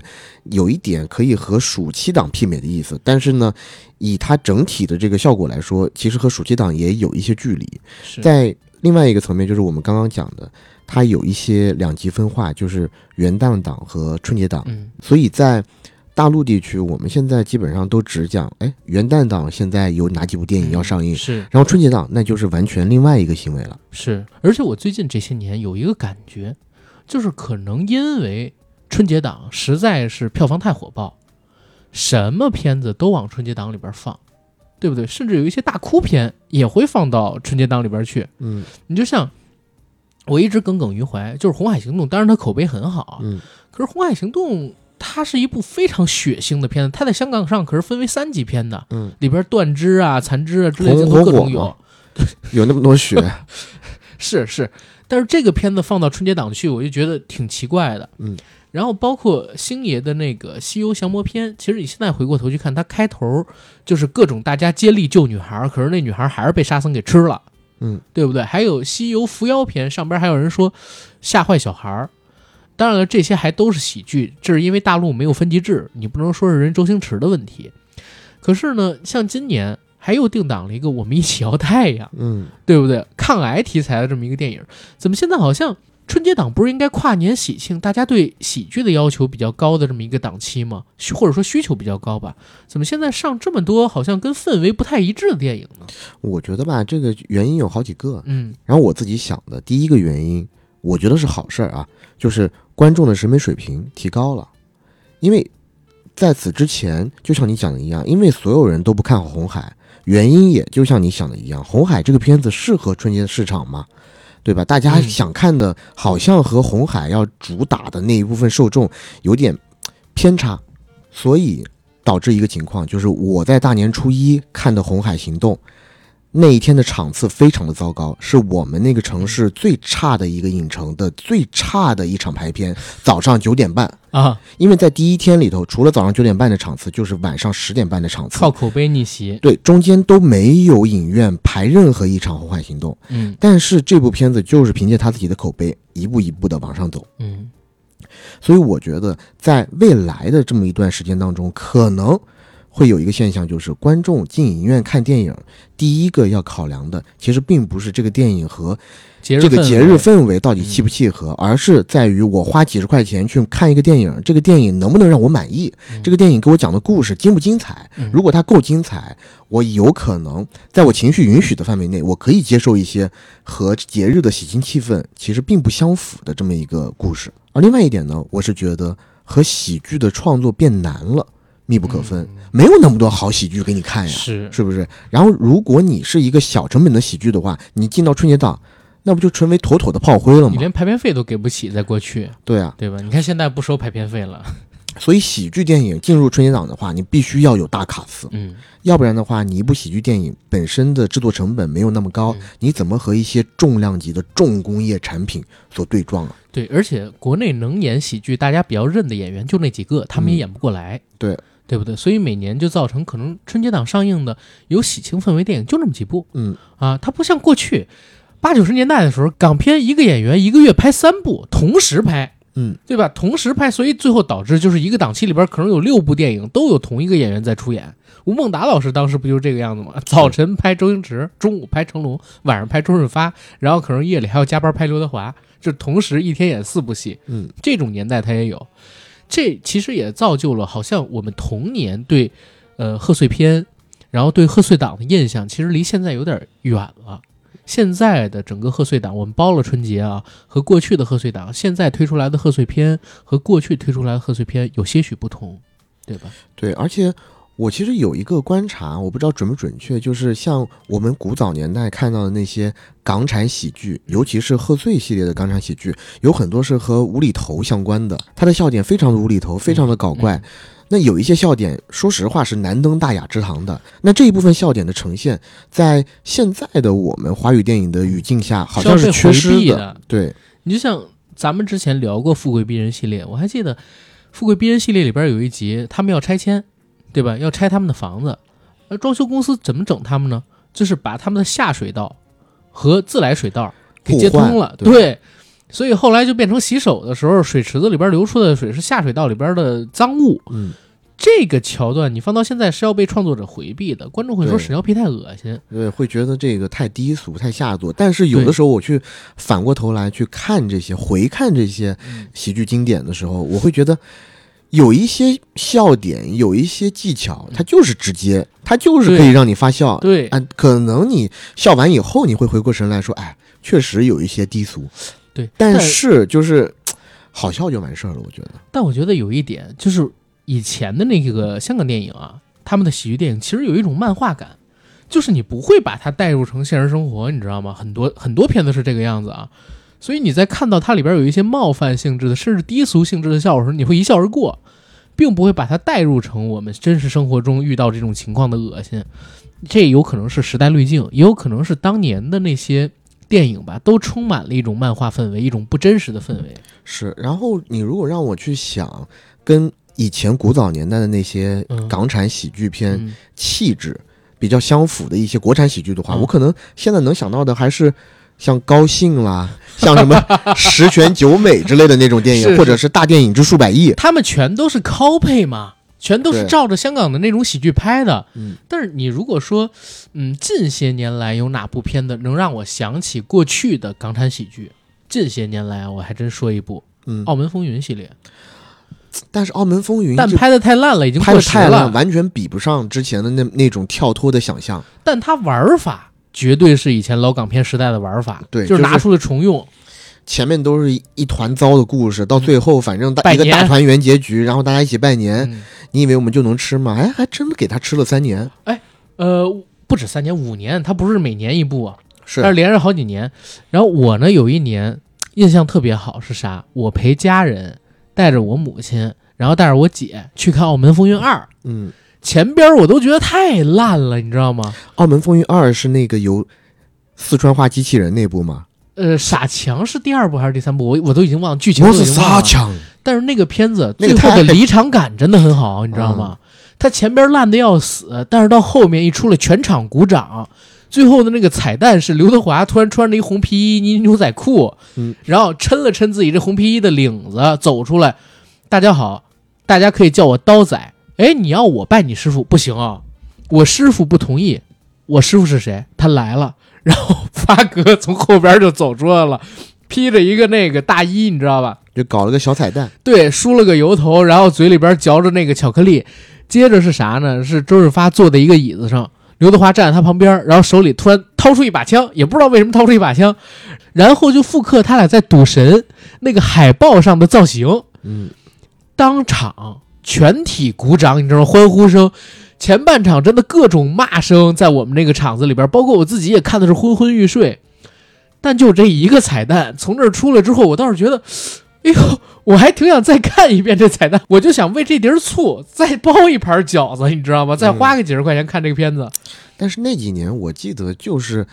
有一点可以和暑期档媲美的意思，但是呢，以它整体的这个效果来说，其实和暑期档也有一些距离。在另外一个层面就是我们刚刚讲的，它有一些两极分化，就是元旦档和春节档。所以在大陆地区，我们现在基本上都只讲，哎，元旦档现在有哪几部电影要上映，是。然后春节档那就是完全另外一个行为了。是，而且我最近这些年有一个感觉，就是可能因为春节档实在是票房太火爆，什么片子都往春节档里边放，对不对？甚至有一些大哭片也会放到春节档里边去。嗯，你就像我一直耿耿于怀，就是《红海行动》，当然它口碑很好，嗯，可是《红海行动》它是一部非常血腥的片子，它在香港上可是分为三级片的，嗯，里边断肢啊、残肢啊之类的都各种有，有那么多血，是是。但是这个片子放到春节档去，我就觉得挺奇怪的，嗯。然后包括星爷的那个《西游降魔篇》，其实你现在回过头去看，它开头就是各种大家接力救女孩，可是那女孩还是被沙僧给吃了，嗯，对不对？还有《西游伏妖篇》，上边还有人说吓坏小孩。当然了，这些还都是喜剧，这是因为大陆没有分级制，你不能说是人周星驰的问题。可是呢，像今年还又定档了一个《我们一起摇太阳》，嗯，对不对？抗癌题材的这么一个电影，怎么现在好像春节档不是应该跨年喜庆，大家对喜剧的要求比较高的这么一个档期吗？或者说需求比较高吧？怎么现在上这么多好像跟氛围不太一致的电影呢？我觉得吧，这个原因有好几个，嗯。然后我自己想的第一个原因，我觉得是好事啊，就是观众的审美水平提高了。因为在此之前就像你讲的一样，因为所有人都不看好红海，原因也就像你想的一样，红海这个片子适合春节市场吗？对吧？大家想看的好像和红海要主打的那一部分受众有点偏差，所以导致一个情况，就是我在大年初一看的《红海行动》那一天的场次非常的糟糕，是我们那个城市最差的一个影城的最差的一场排片，早上9点半啊，因为在第一天里头，除了早上9点半的场次，就是晚上10点半的场次，靠口碑逆袭，对，中间都没有影院排任何一场《红海行动》，嗯，但是这部片子就是凭借他自己的口碑，一步一步的往上走，嗯，所以我觉得在未来的这么一段时间当中，可能会有一个现象，就是观众进影院看电影，第一个要考量的其实并不是这个电影和这个节日氛围到底契不契合，而是在于我花几十块钱去看一个电影，这个电影能不能让我满意，这个电影给我讲的故事精不精彩。如果它够精彩，我有可能在我情绪允许的范围内，我可以接受一些和节日的喜庆气氛其实并不相符的这么一个故事。而另外一点呢，我是觉得和喜剧的创作变难了，密不可分，没有那么多好喜剧给你看呀，是不是？然后如果你是一个小成本的喜剧的话，你进到春节档，那不就成为妥妥的炮灰了吗？你连排片费都给不起，在过去，对啊，对吧？你看现在不收排片费了，所以喜剧电影进入春节档的话，你必须要有大卡司，嗯，要不然的话，你一部喜剧电影本身的制作成本没有那么高，你怎么和一些重量级的重工业产品所对撞啊？对，而且国内能演喜剧大家比较认的演员就那几个，他们也演不过来，对。对不对？所以每年就造成可能春节档上映的有喜庆氛围电影就那么几部，嗯啊，它不像过去80、90年代的时候，港片一个演员一个月拍3部，同时拍，嗯，对吧？同时拍，所以最后导致就是一个档期里边可能有6部电影都有同一个演员在出演。吴孟达老师当时不就是这个样子吗？早晨拍周星驰，中午拍成龙，晚上拍周润发，然后可能夜里还要加班拍刘德华，就同时一天演4部戏，嗯，这种年代他也有。这其实也造就了好像我们童年对贺岁片，然后对贺岁档的印象其实离现在有点远了。现在的整个贺岁档，我们包了春节啊，和过去的贺岁档，现在推出来的贺岁片和过去推出来的贺岁片有些许不同，对吧？对，而且我其实有一个观察，我不知道准不准确，就是像我们古早年代看到的那些港产喜剧，尤其是贺岁系列的港产喜剧，有很多是和无厘头相关的，它的笑点非常的无厘头，非常的搞怪，那有一些笑点说实话是难登大雅之堂的，那这一部分笑点的呈现在现在的我们华语电影的语境下好像是缺失的。对，你就像咱们之前聊过富贵逼人系列，我还记得富贵逼人系列里边有一集他们要拆迁，对吧？要拆他们的房子，而装修公司怎么整他们呢？就是把他们的下水道和自来水道给接通了，对，所以后来就变成洗手的时候，水池子里边流出的水是下水道里边的脏物，嗯，这个桥段你放到现在是要被创作者回避的，观众会说屎尿屁太恶心，对，会觉得这个太低俗太下作。但是有的时候我去反过头来去看这些，回看这些喜剧经典的时候，我会觉得有一些笑点，有一些技巧，它就是直接，它就是可以让你发笑。对，可能你笑完以后，你会回过神来说，哎，确实有一些低俗。对，但是就是好笑就完事儿了，我觉得。但我觉得有一点，就是以前的那个香港电影啊，他们的喜剧电影其实有一种漫画感，就是你不会把它带入成现实生活，你知道吗？很多片子是这个样子啊。所以你在看到它里边有一些冒犯性质的甚至低俗性质的笑话时，你会一笑而过，并不会把它带入成我们真实生活中遇到这种情况的恶心。这有可能是时代滤镜，也有可能是当年的那些电影吧，都充满了一种漫画氛围，一种不真实的氛围。是，然后你如果让我去想跟以前古早年代的那些港产喜剧片气质比较相符的一些国产喜剧的话，我可能现在能想到的还是像高兴啦，像什么十全九美之类的那种电影，是是，或者是大电影之数百亿，他们全都是 copy 嘛，全都是照着香港的那种喜剧拍的。但是你如果说，近些年来有哪部片子能让我想起过去的港产喜剧？近些年来我还真说一部，澳门风云系列。但是澳门风云但拍得太烂了，已经过时了，拍得太烂，完全比不上之前的那种跳脱的想象。但它玩法绝对是以前老港片时代的玩法，对，就是拿出了重用。前面都是一团糟的故事，到最后反正一个大团圆结局，然后大家一起拜年。你以为我们就能吃吗？哎，还真给他吃了3年。哎，不止3年，5年，他不是每年一部啊，是，但是连着好几年。然后我呢，有一年印象特别好是啥？我陪家人，带着我母亲，然后带着我姐去看《澳门风云2》。前边我都觉得太烂了，你知道吗？澳门风云2是那个由四川话机器人那部吗？傻强是第2部还是第3部？我都已经忘了剧情，我是傻强。但是那个片子最后的离场感真的很好，你知道吗？它前边烂的要死，但是到后面一出来全场鼓掌。最后的那个彩蛋是刘德华突然穿着一红皮衣牛仔裤，然后抻了抻自己这红皮衣的领子走出来，大家好，大家可以叫我刀仔。哎，你要我拜你师傅不行啊，我师傅不同意。我师傅是谁？他来了。然后发哥从后边就走出来了，披着一个那个大衣，你知道吧？就搞了个小彩蛋，对，梳了个油头，然后嘴里边嚼着那个巧克力。接着是啥呢？是周润发坐在一个椅子上，刘德华站在他旁边，然后手里突然掏出一把枪，也不知道为什么掏出一把枪，然后就复刻他俩在赌神那个海报上的造型。当场全体鼓掌，你知道吗？欢呼声，前半场真的各种骂声在我们那个场子里边，包括我自己也看的是昏昏欲睡。但就这一个彩蛋，从这儿出来之后，我倒是觉得，哎呦，我还挺想再看一遍这彩蛋，我就想为这碟醋再包一盘饺子，你知道吗？再花个几十块钱看这个片子。但是那几年我记得就是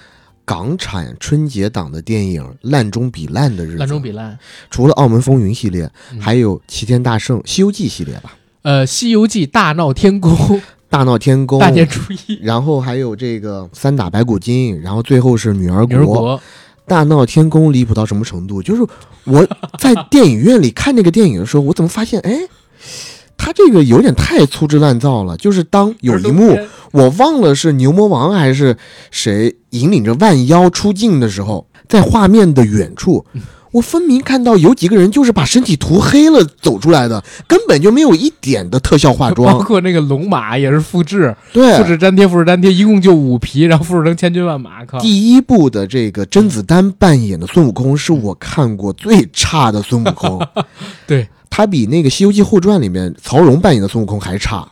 港产春节档的电影烂中比烂的日子，烂中比烂。除了《澳门风云》系列，还有《齐天大圣》《西游记》系列吧。西游记大闹天宫，大年初一，然后还有这个三打白骨精，然后最后是女儿国。大闹天宫离谱到什么程度？就是我在电影院里看这个电影的时候，我怎么发现，哎，他这个有点太粗制滥造了。就是当有一幕，我忘了是牛魔王还是谁引领着万妖出境的时候，在画面的远处，我分明看到有几个人就是把身体涂黑了走出来的，根本就没有一点的特效化妆。包括那个龙马也是复制，对，复制粘贴，一共就5匹，然后复制成千军万马。第一部的这个甄子丹扮演的孙悟空是我看过最差的孙悟空，对，他比那个《西游记后传》里面曹荣扮演的孙悟空还差，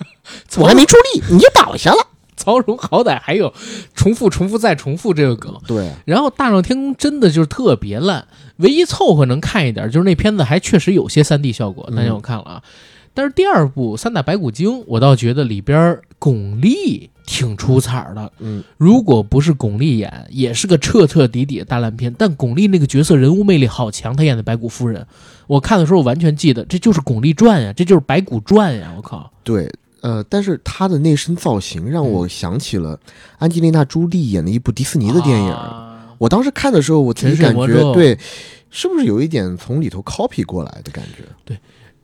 我还没出力你就倒下了。曹荣好歹还有重复再重复这个梗，对。然后大闹天宫真的就是特别烂，唯一凑合能看一点就是那片子还确实有些 3D 效果，大家我看了啊。但是第2部三打白骨精，我倒觉得里边巩俐挺出彩的。如果不是巩俐演，也是个彻底的大烂片。但巩俐那个角色人物魅力好强，她演的白骨夫人，我看的时候我完全记得这就是巩俐传呀，这就是白骨传呀，我靠。对。但是她的那身造型让我想起了安吉丽娜·朱莉演的一部迪士尼的电影。我当时看的时候，我自己感觉，对，是不是有一点从里头 copy 过来的感觉？对，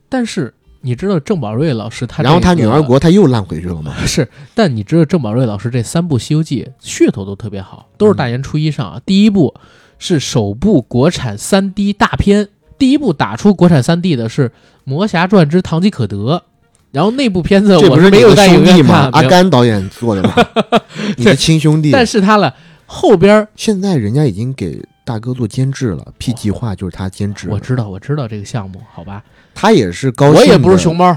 但是你知道郑宝瑞老师他、这个，然后他女儿国他又烂回去了吗？是，但你知道郑宝瑞老师这三部《西游记》噱头都特别好，都是大年初一上啊。第一部是首部国产 3D 大片，第一部打出国产 3D 的是《魔侠传之堂吉可德》，然后那部片子我没有在影院看，阿甘导演做的吗？你的亲兄弟，但是他了后边现在人家已经给大哥做监制了 ，P 计划就是他监制。我知道这个项目，好吧？他也是高兴的，我也不是熊猫，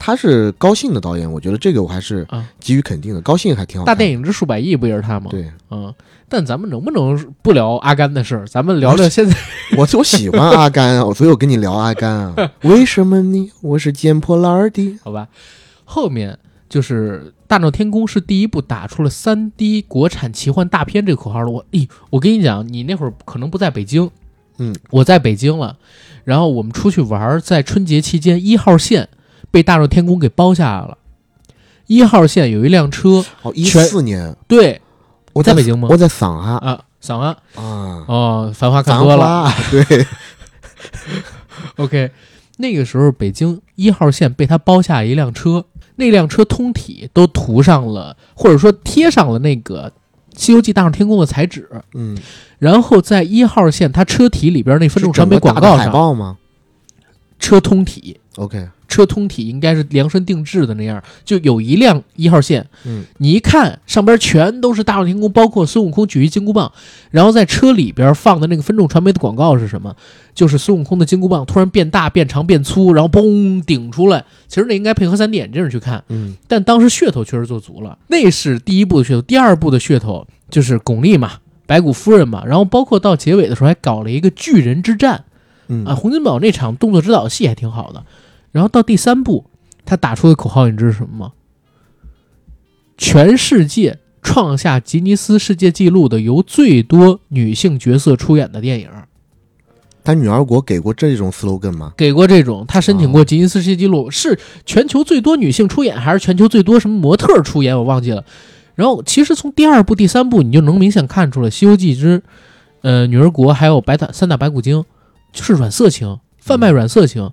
他是高兴的导演，我觉得这个我还是给予肯定的，高兴还挺好看。大电影之数百亿不也是他吗？对，嗯。但咱们能不能不聊阿甘的事儿？咱们聊聊现在。我喜欢阿甘，所以我跟你聊阿甘啊。为什么你我是捡破烂的？好吧，后面就是《大闹天宫》是第一部打出了 3D 国产奇幻大片这个口号的。我跟你讲，你那会儿可能不在北京，我在北京了。然后我们出去玩，在春节期间，一号线被《大闹天宫》给包下来了。一号线有一辆车，14年，对，我在北京吗？我在赏啊啊，赏啊啊哦，繁花看多了，对。OK， 那个时候北京一号线被他包下一辆车。那辆车通体都涂上了，或者说贴上了那个《西游记》大闹天宫的彩纸，然后在一号线它车体里边那分众传媒广告上，海报吗？车通体 ，OK， 车通体应该是量身定制的那样，就有一辆一号线，你一看上边全都是大闹天宫，包括孙悟空举一金箍棒，然后在车里边放的那个分众传媒的广告是什么？就是孙悟空的金箍棒突然变大、变长、变粗，然后嘣顶出来。其实那应该配合 3D 眼镜去看，但当时噱头确实做足了。那是第一部的噱头，第二部的噱头就是巩俐嘛、白骨夫人嘛，然后包括到结尾的时候还搞了一个巨人之战，洪金宝那场动作指导戏还挺好的。然后到第三部，他打出的口号你知道是什么吗？全世界创下吉尼斯世界纪录的由最多女性角色出演的电影。他女儿国给过这种 slogan 吗？给过这种，他申请过吉尼斯世界纪录，是全球最多女性出演，还是全球最多什么模特出演？我忘记了。然后其实从第二部、第三部你就能明显看出了，《西游记之女儿国》还有三打白骨精，就是软色情，贩卖软色情。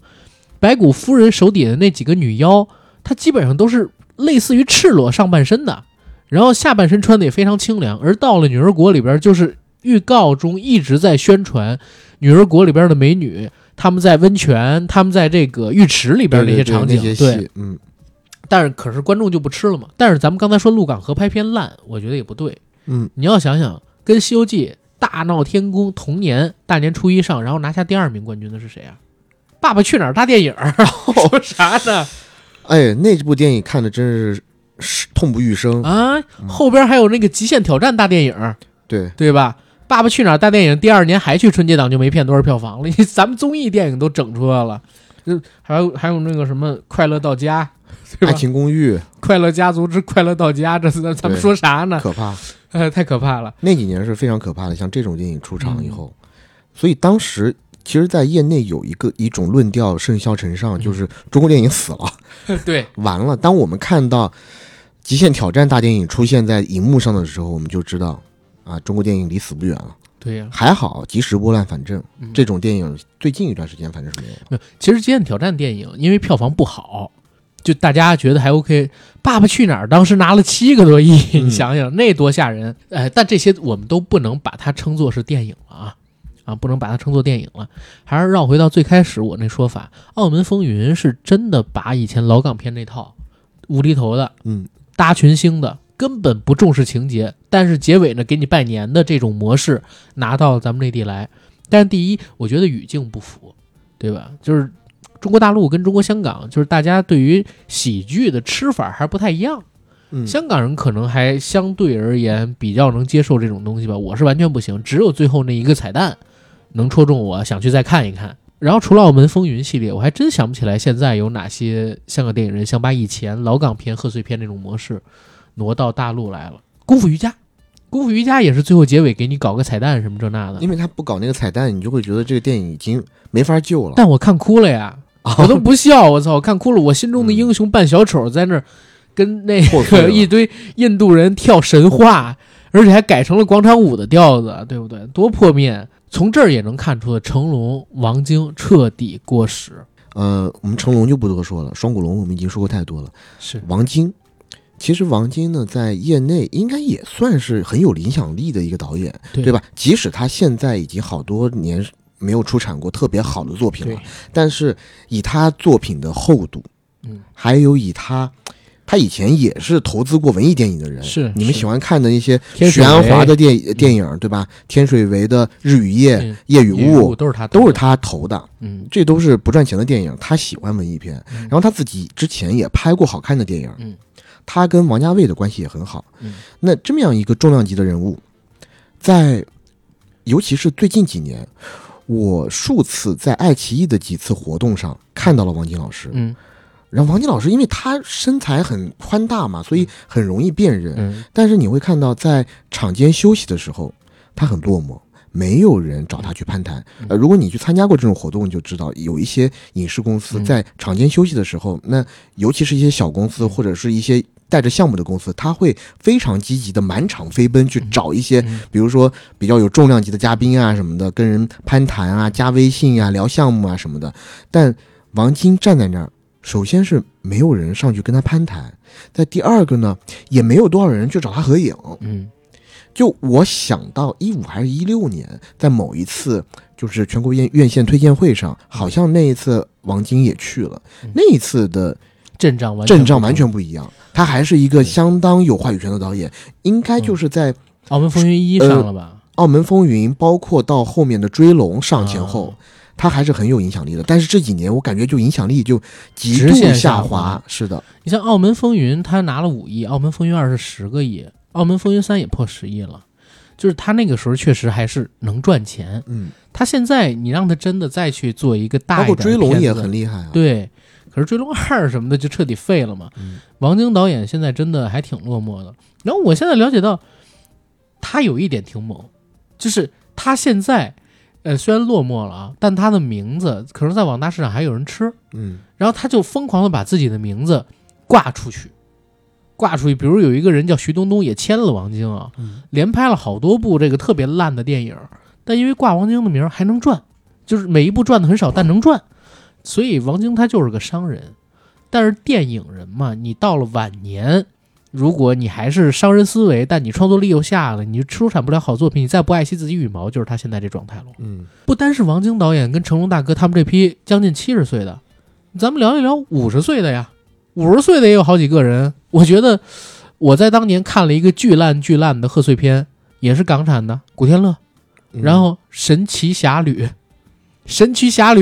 白骨夫人手底的那几个女妖，她基本上都是类似于赤裸上半身的，然后下半身穿的也非常清凉。而到了女儿国里边，就是预告中一直在宣传。女儿国里边的美女，她们在温泉，她们在这个浴池里边的一些场景， 对，但是可是观众就不吃了嘛。但是咱们刚才说陆港合拍片烂，我觉得也不对，你要想想，跟《西游记》《大闹天宫》同年大年初一上，然后拿下第二名冠军的是谁啊？《爸爸去哪儿》大电影，说啥呢？哎，那部电影看的真是痛不欲生啊！后边还有那个《极限挑战》大电影，对吧？爸爸去哪儿大电影第二年还去春节档就没骗多少票房了，咱们综艺电影都整出来了，还有那个什么快乐到家，对吧？爱情公寓、快乐家族之快乐到家，这咱们说啥呢？可怕，太可怕了。那几年是非常可怕的，像这种电影出场以后，所以当时其实，在业内有一种论调甚嚣尘上，就是中国电影死了，对，完了。当我们看到《极限挑战》大电影出现在荧幕上的时候，我们就知道。啊，中国电影离死不远了。对呀，还好及时拨乱反正。这种电影最近一段时间反正是没有。其实《极限挑战》电影因为票房不好，就大家觉得还 OK。《爸爸去哪儿》当时拿了7个多亿，你想想那多吓人！哎，但这些我们都不能把它称作是电影了啊，不能把它称作电影了。还是绕回到最开始我那说法，《澳门风云》是真的把以前老港片那套无厘头的，搭群星的。根本不重视情节，但是结尾呢给你拜年的这种模式拿到咱们内地来。但是第一，我觉得语境不符，对吧？就是中国大陆跟中国香港，就是大家对于喜剧的吃法还不太一样。香港人可能还相对而言比较能接受这种东西吧，我是完全不行，只有最后那一个彩蛋能戳中我，想去再看一看。然后除了《澳门风云》系列，我还真想不起来现在有哪些香港电影人想把以前老港片、贺岁片那种模式挪到大陆来了。功夫瑜伽也是最后结尾给你搞个彩蛋什么这那的，因为他不搞那个彩蛋，你就会觉得这个电影已经没法救了。但我看哭了呀，我都不笑，我操，我看哭了。我心中的英雄扮小丑在那儿跟那个一堆印度人跳神话，而且还改成了广场舞的调子，对不对？多破灭！从这儿也能看出，成龙、王晶彻底过时。我们成龙就不多说了，双股龙我们已经说过太多了。是王晶，其实王晶呢，在业内应该也算是很有影响力的一个导演， 对吧？即使他现在已经好多年没有出产过特别好的作品了，但是以他作品的厚度，还有以他以前也是投资过文艺电影的人，是你们喜欢看的一些许鞍华的电影，对吧？天水围的《日与夜》《夜与雾》都是他投的，这都是不赚钱的电影。他喜欢文艺片，然后他自己之前也拍过好看的电影，他跟王家卫的关系也很好。那这么样一个重量级的人物，在尤其是最近几年，我数次在爱奇艺的几次活动上看到了王晶老师，然后王晶老师因为他身材很宽大嘛，所以很容易辨认，但是你会看到在场间休息的时候他很落寞，没有人找他去攀谈。如果你去参加过这种活动，你就知道有一些影视公司在场间休息的时候，那尤其是一些小公司或者是一些带着项目的公司，他会非常积极的满场飞奔去找一些比如说比较有重量级的嘉宾啊什么的，跟人攀谈啊，加微信啊，聊项目啊什么的。但王晶站在那儿，首先是没有人上去跟他攀谈，在第二个呢也没有多少人去找他合影。就我想到15还是16年，在某一次就是全国院线推荐会上，好像那一次王晶也去了，那一次的阵仗完全不一样，他还是一个相当有话语权的导演，应该就是在《澳门风云一》上了吧，澳门风云包括到后面的追龙上前后，他还是很有影响力的。但是这几年我感觉就影响力就极度下滑。是的，你像《澳门风云》他拿了5亿，《澳门风云2》是10个亿，《澳门风云3》也破10亿了，就是他那个时候确实还是能赚钱。他现在你让他真的再去做一个大一点的片子，包括追龙也很厉害啊，对，可是追龙2什么的就彻底废了嘛。王晶导演现在真的还挺落寞的。然后我现在了解到他有一点挺猛，就是他现在虽然落寞了啊，但他的名字可能在网大市场还有人吃。然后他就疯狂的把自己的名字挂出去，比如有一个人叫徐冬冬也签了王晶啊，连拍了好多部这个特别烂的电影，但因为挂王晶的名还能赚，就是每一部赚的很少但能赚。所以王晶他就是个商人，但是电影人嘛，你到了晚年，如果你还是商人思维，但你创作力又下了，你出产不了好作品，你再不爱惜自己羽毛，就是他现在这状态了。不单是王晶导演跟成龙大哥他们这批将近70岁的，咱们聊一聊50岁的呀，50岁的也有好几个人。我觉得我在当年看了一个巨烂的贺岁片，也是港产的古天乐，然后神奇侠侣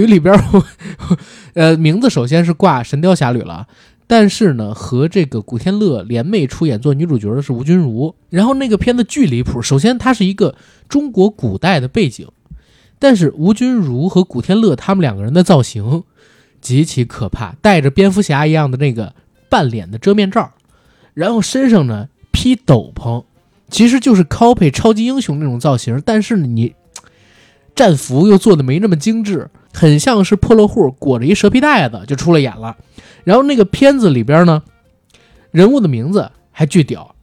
里边名字首先是挂神雕侠侣了，但是呢和这个古天乐联袂出演做女主角的是吴君如。然后那个片子巨离谱，首先它是一个中国古代的背景，但是吴君如和古天乐他们两个人的造型极其可怕，戴着蝙蝠侠一样的那个半脸的遮面罩，然后身上呢披斗篷，其实就是 copy 超级英雄那种造型，但是你战服又做的没那么精致，很像是破落户裹着一蛇皮袋子就出了眼了。然后那个片子里边呢，人物的名字还巨屌，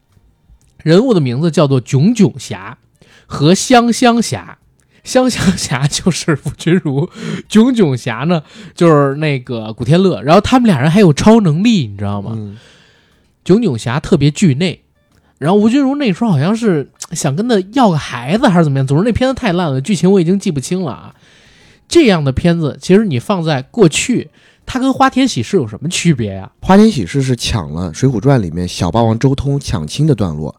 人物的名字叫做炯炯侠和香香侠。香香侠就是吴君如，炯炯侠呢就是那个古天乐，然后他们俩人还有超能力，你知道吗？炯炯侠特别惧内，然后吴君如那时候好像是想跟他要个孩子还是怎么样，总之那片子太烂了，剧情我已经记不清了啊。这样的片子其实你放在过去，它跟花田喜事有什么区别呀？花田喜事是抢了《水浒传》里面小霸王周通抢亲的段落，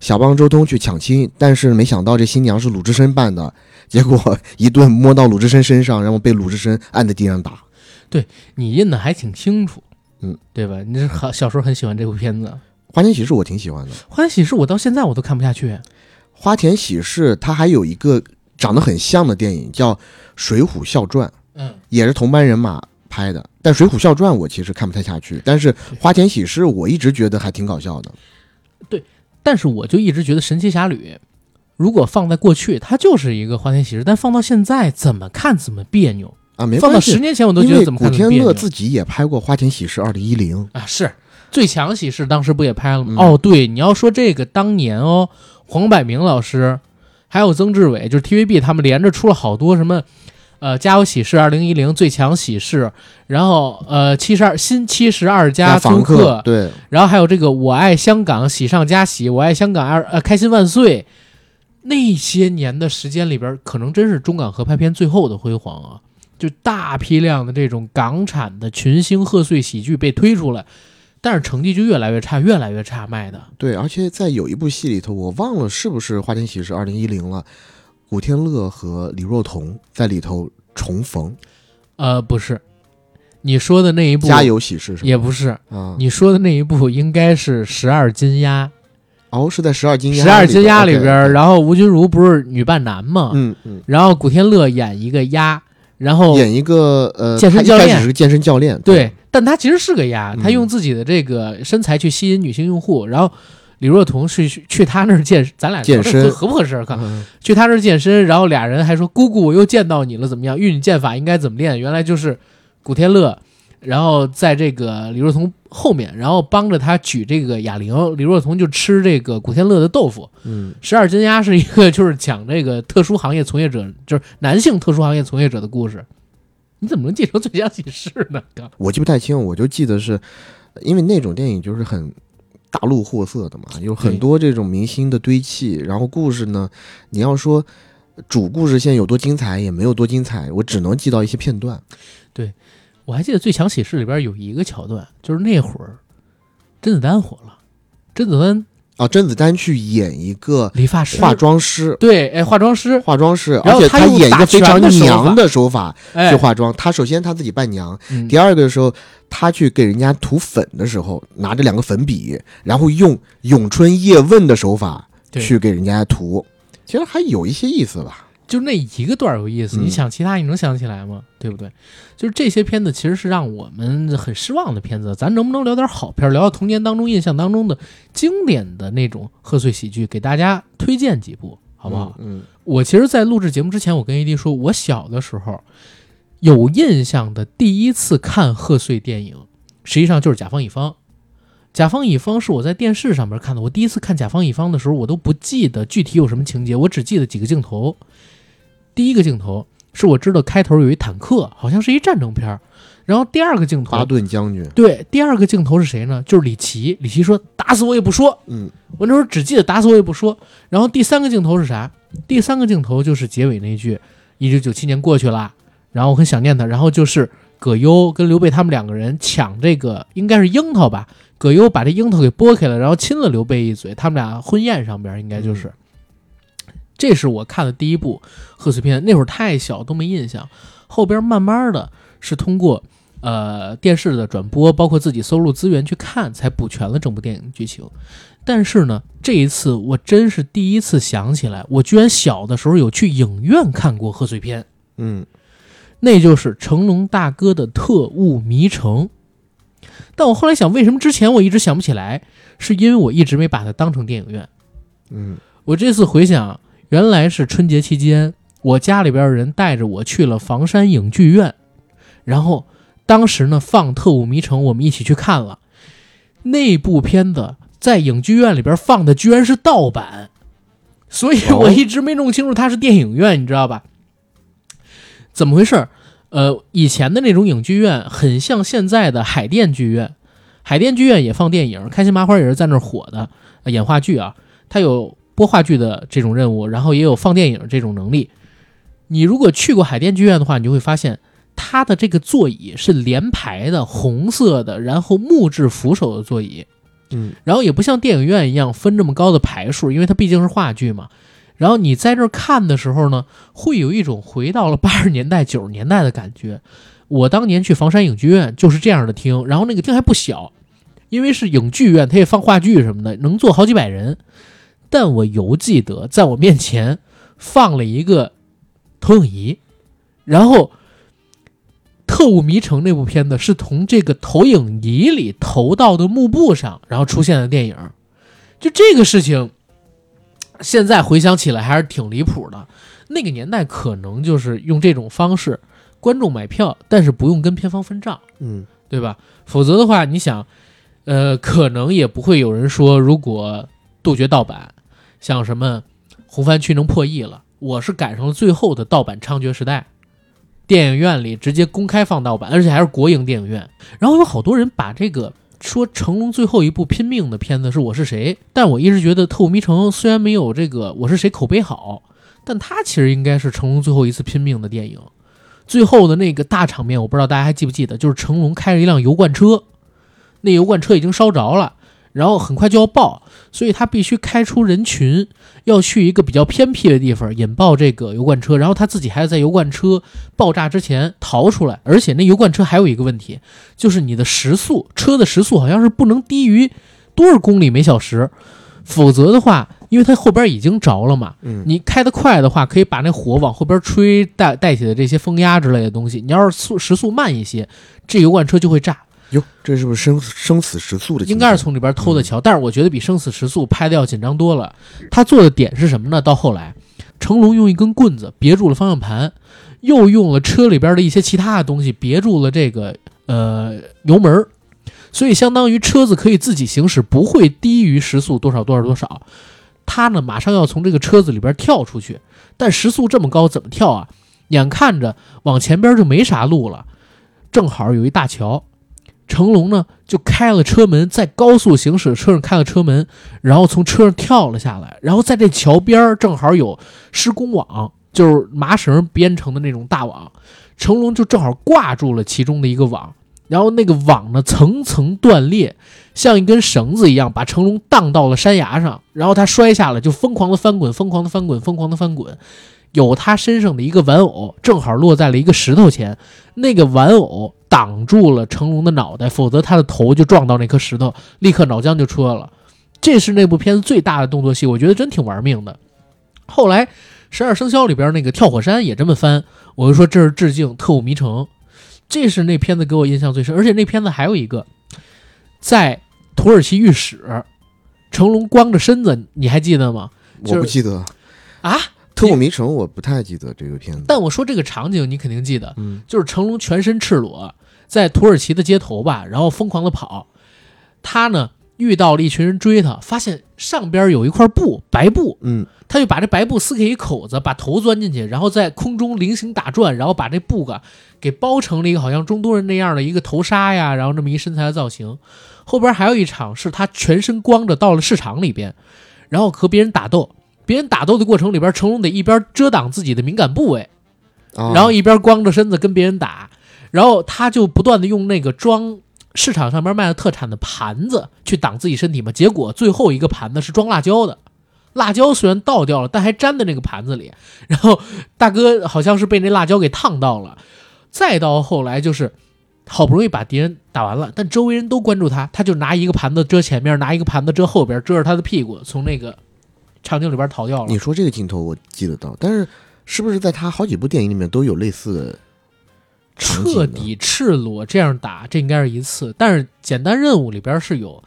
小霸王周通去抢亲，但是没想到这新娘是鲁智深扮的，结果一顿摸到鲁智深身上，然后被鲁智深按在地上打。对，你印的还挺清楚，对吧？你小时候很喜欢这部片子。花田喜事我挺喜欢的，花田喜事我到现在我都看不下去。花田喜事它还有一个长得很像的电影叫《水浒笑传》，也是同班人马拍的，但《水浒笑传》我其实看不太下去，但是《花田喜事》我一直觉得还挺搞笑的。对，但是我就一直觉得《神奇侠侣》如果放在过去，它就是一个花田喜事，但放到现在怎么看怎么别扭啊！没放到10年前我都觉得怎么看怎么别扭。古天乐自己也拍过《花田喜事2010》啊，是。最强喜事当时不也拍了吗？对，你要说这个当年黄百鸣老师还有曾志伟，就是 TVB 他们连着出了好多什么家有喜事2010最强喜事，然后72家租客，对，然后还有这个我爱香港喜上加喜，我爱香港开心万岁。那些年的时间里边，可能真是中港合拍片最后的辉煌啊，就大批量的这种港产的群星贺岁喜剧被推出来，但是成绩就越来越差，越来越差卖的。对，而且在有一部戏里头，我忘了是不是《花间喜事》2010了，古天乐和李若彤在里头重逢。不是，你说的那一部《家有喜事》也不是、嗯、你说的那一部应该是《12金鸭》。哦，是在十二金鸭里边、okay, 然后吴君如不是女扮男嘛，嗯，然后古天乐演一个鸭，然后演一个健身教练，他是健身教练，对，但他其实是个鸭，他用自己的这个身材去吸引女性用户，然后李若彤是去他那儿健，咱俩健身合不合适看、嗯、去他那儿健身，然后俩人还说姑姑我又见到你了怎么样，玉女剑法应该怎么练，原来就是古天乐然后在这个李若彤后面，然后帮着他举这个哑铃，李若彤就吃这个古天乐的豆腐。嗯，十二金鸭是一个就是讲这个特殊行业从业者，就是男性特殊行业从业者的故事。你怎么能记成最佳喜事呢？我记不太清，我就记得是因为那种电影就是很大陆货色的嘛，有很多这种明星的堆砌，然后故事呢，你要说主故事线有多精彩也没有多精彩，我只能记到一些片段。对。我还记得《最强喜事》里边有一个桥段，就是那会儿甄子丹火了，甄子丹去演一个理发师、化妆师，对，哎，化妆师，而且他演一个非常娘的手法去化妆。他首先他自己扮娘，第二个的时候他去给人家涂粉的时候，拿着两个粉笔，然后用咏春叶问的手法去给人家涂，其实还有一些意思吧。就那一个段有意思，你想其他你能想起来吗？对不对？就是这些片子其实是让我们很失望的片子，咱能不能聊点好片，聊到童年当中印象当中的经典的那种贺岁喜剧，给大家推荐几部好不好？我其实在录制节目之前我跟 AD 说，我小的时候有印象的第一次看贺岁电影实际上就是甲方乙方。甲方乙方是我在电视上面看的，我第一次看甲方乙方的时候我都不记得具体有什么情节，我只记得几个镜头。第一个镜头是我知道开头有一坦克，好像是一战争片，然后第二个镜头巴顿将军，对，第二个镜头是谁呢？就是李琦说打死我也不说。我那时候只记得打死我也不说。然后第三个镜头是啥？第三个镜头就是结尾那句1997年过去了，然后我很想念他，然后就是葛优跟刘备他们两个人抢这个应该是樱桃吧，葛优把这樱桃给剥开了，然后亲了刘备一嘴，他们俩婚宴上边应该就是、这是我看的第一部贺岁片，那会儿太小都没印象。后边慢慢的是通过电视的转播，包括自己搜录资源去看，才补全了整部电影剧情。但是呢，这一次我真是第一次想起来，我居然小的时候有去影院看过贺岁片。那就是成龙大哥的《特务迷城》。但我后来想，为什么之前我一直想不起来？是因为我一直没把它当成电影院。我这次回想，原来是春节期间，我家里边的人带着我去了房山影剧院，然后当时呢放《特务迷城》，我们一起去看了。那部片子在影剧院里边放的居然是盗版，所以我一直没弄清楚它是电影院，你知道吧？怎么回事？以前的那种影剧院很像现在的海淀剧院，海淀剧院也放电影，开心麻花也是在那儿火的，演话剧啊，它有播话剧的这种任务，然后也有放电影这种能力。你如果去过海淀剧院的话，你就会发现它的这个座椅是连排的红色的，然后木质扶手的座椅。然后也不像电影院一样分这么高的排数，因为它毕竟是话剧嘛。然后你在这看的时候呢，会有一种回到了80年代、90年代的感觉。我当年去房山影剧院就是这样的厅，然后那个厅还不小，因为是影剧院，它也放话剧什么的，能坐好几百人。但我犹记得在我面前放了一个投影仪，然后特务迷城那部片子是从这个投影仪里投到的幕布上然后出现的电影。就这个事情现在回想起来还是挺离谱的，那个年代可能就是用这种方式观众买票，但是不用跟片方分账，对吧？否则的话你想可能也不会有人说如果杜绝盗版，像什么红番区能破亿了，我是赶上了最后的盗版猖獗时代，电影院里直接公开放盗版，而且还是国营电影院。然后有好多人把这个说成龙最后一部拼命的片子是《我是谁》，但我一直觉得《特务迷城》虽然没有这个《我是谁》口碑好，但它其实应该是成龙最后一次拼命的电影。最后的那个大场面，我不知道大家还记不记得，就是成龙开了一辆油罐车，那油罐车已经烧着了，然后很快就要爆，所以他必须开出人群，要去一个比较偏僻的地方引爆这个油罐车，然后他自己还要在油罐车爆炸之前逃出来。而且那油罐车还有一个问题，就是你的时速，车的时速好像是不能低于多少公里每小时，否则的话，因为它后边已经着了嘛，你开得快的话，可以把那火往后边吹，带起的这些风压之类的东西。你要是时速慢一些，这油罐车就会炸。哟，这是不是生死时速的情况？应该是从里边偷的桥，但是我觉得比生死时速拍的要紧张多了。他做的点是什么呢？到后来，成龙用一根棍子别住了方向盘，又用了车里边的一些其他的东西别住了这个油门。所以相当于车子可以自己行驶，不会低于时速多少多少多少。他呢马上要从这个车子里边跳出去，但时速这么高怎么跳啊？眼看着往前边就没啥路了，正好有一大桥，成龙呢就开了车门，在高速行驶车上开了车门，然后从车上跳了下来，然后在这桥边正好有施工网，就是麻绳编成的那种大网，成龙就正好挂住了其中的一个网，然后那个网呢层层断裂，像一根绳子一样把成龙荡到了山崖上，然后他摔下来就疯狂的翻滚疯狂的翻滚疯狂的翻滚，有他身上的一个玩偶正好落在了一个石头前，那个玩偶挡住了成龙的脑袋，否则他的头就撞到那颗石头，立刻脑浆就出来了。这是那部片子最大的动作戏，我觉得真挺玩命的。后来十二生肖里边那个跳火山也这么翻，我就说这是致敬特务迷城，这是那片子给我印象最深。而且那片子还有一个在土耳其浴室，成龙光着身子，你还记得吗？我不记得啊，特务迷城我不太记得这个片子，但我说这个场景你肯定记得，就是成龙全身赤裸在土耳其的街头吧，然后疯狂的跑，他呢遇到了一群人追他，发现上边有一块布，白布，他就把这白布撕开一口子，把头钻进去，然后在空中菱形打转，然后把这布给包成了一个好像中东人那样的一个头纱呀，然后这么一身材的造型。后边还有一场是他全身光着到了市场里边，然后和别人打斗，别人打斗的过程里边，成龙得一边遮挡自己的敏感部位，然后一边光着身子跟别人打，然后他就不断的用那个装市场上面卖的特产的盘子去挡自己身体嘛，结果最后一个盘子是装辣椒的，辣椒虽然倒掉了，但还粘在那个盘子里，然后大哥好像是被那辣椒给烫到了。再到后来就是好不容易把敌人打完了，但周围人都关注他，他就拿一个盘子遮前面，拿一个盘子遮后边，遮着他的屁股从那个场景里边逃掉了。你说这个镜头我记得到，但是是不是在他好几部电影里面都有类似的彻底赤裸这样打？这应该是一次，但是简单任务里边是有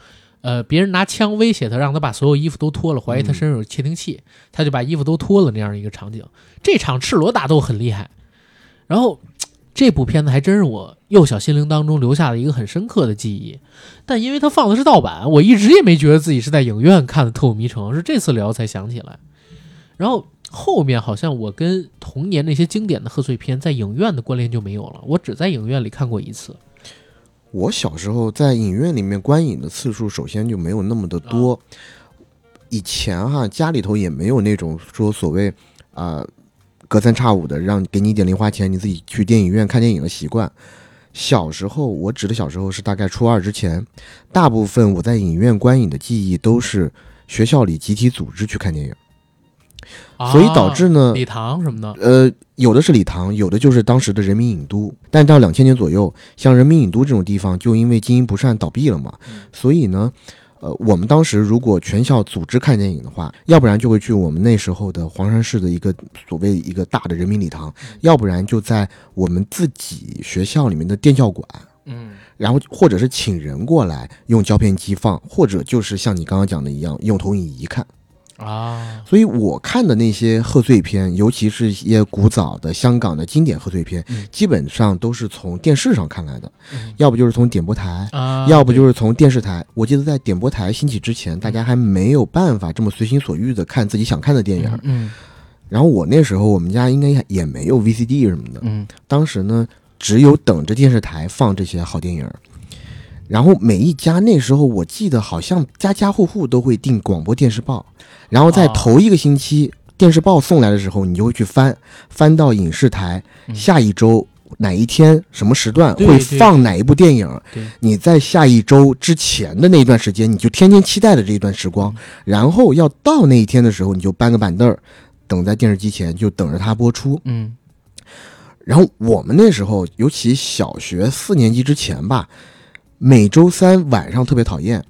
别人拿枪威胁他，让他把所有衣服都脱了，怀疑他身上有窃听器，他就把衣服都脱了那样一个场景。这场赤裸打斗很厉害。然后这部片子还真是我幼小心灵当中留下了一个很深刻的记忆，但因为他放的是盗版，我一直也没觉得自己是在影院看的特务迷城，是这次聊才想起来。然后后面好像我跟童年那些经典的贺岁片在影院的关联就没有了，我只在影院里看过一次。我小时候在影院里面观影的次数首先就没有那么的多，以前家里头也没有那种说所谓隔三差五的让给你一点零花钱你自己去电影院看电影的习惯。小时候，我指的小时候是大概初二之前，大部分我在影院观影的记忆都是学校里集体组织去看电影，所以导致呢礼堂什么的，有的是礼堂，有的就是当时的人民影都。但到2000年左右，像人民影都这种地方就因为经营不善倒闭了嘛，所以呢我们当时如果全校组织看电影的话，要不然就会去我们那时候的黄山市的一个所谓一个大的人民礼堂，要不然就在我们自己学校里面的电教馆，然后或者是请人过来用胶片机放，或者就是像你刚刚讲的一样用投影仪看啊。所以我看的那些贺岁片，尤其是一些古早的香港的经典贺岁片，基本上都是从电视上看来的，要不就是从点播台，要不就是从电视台。我记得在点播台兴起之前，大家还没有办法这么随心所欲的看自己想看的电影，然后我那时候我们家应该也没有 VCD 什么的，嗯，当时呢只有等着电视台放这些好电影，然后每一家那时候我记得好像家家户户都会订广播电视报，然后在头一个星期电视报送来的时候，你就会去翻，翻到影视台下一周哪一天什么时段会放哪一部电影，你在下一周之前的那一段时间你就天天期待的这一段时光，然后要到那一天的时候你就搬个板凳等在电视机前，就等着它播出。嗯，然后我们那时候尤其小学4年级之前吧，每周三晚上特别讨厌，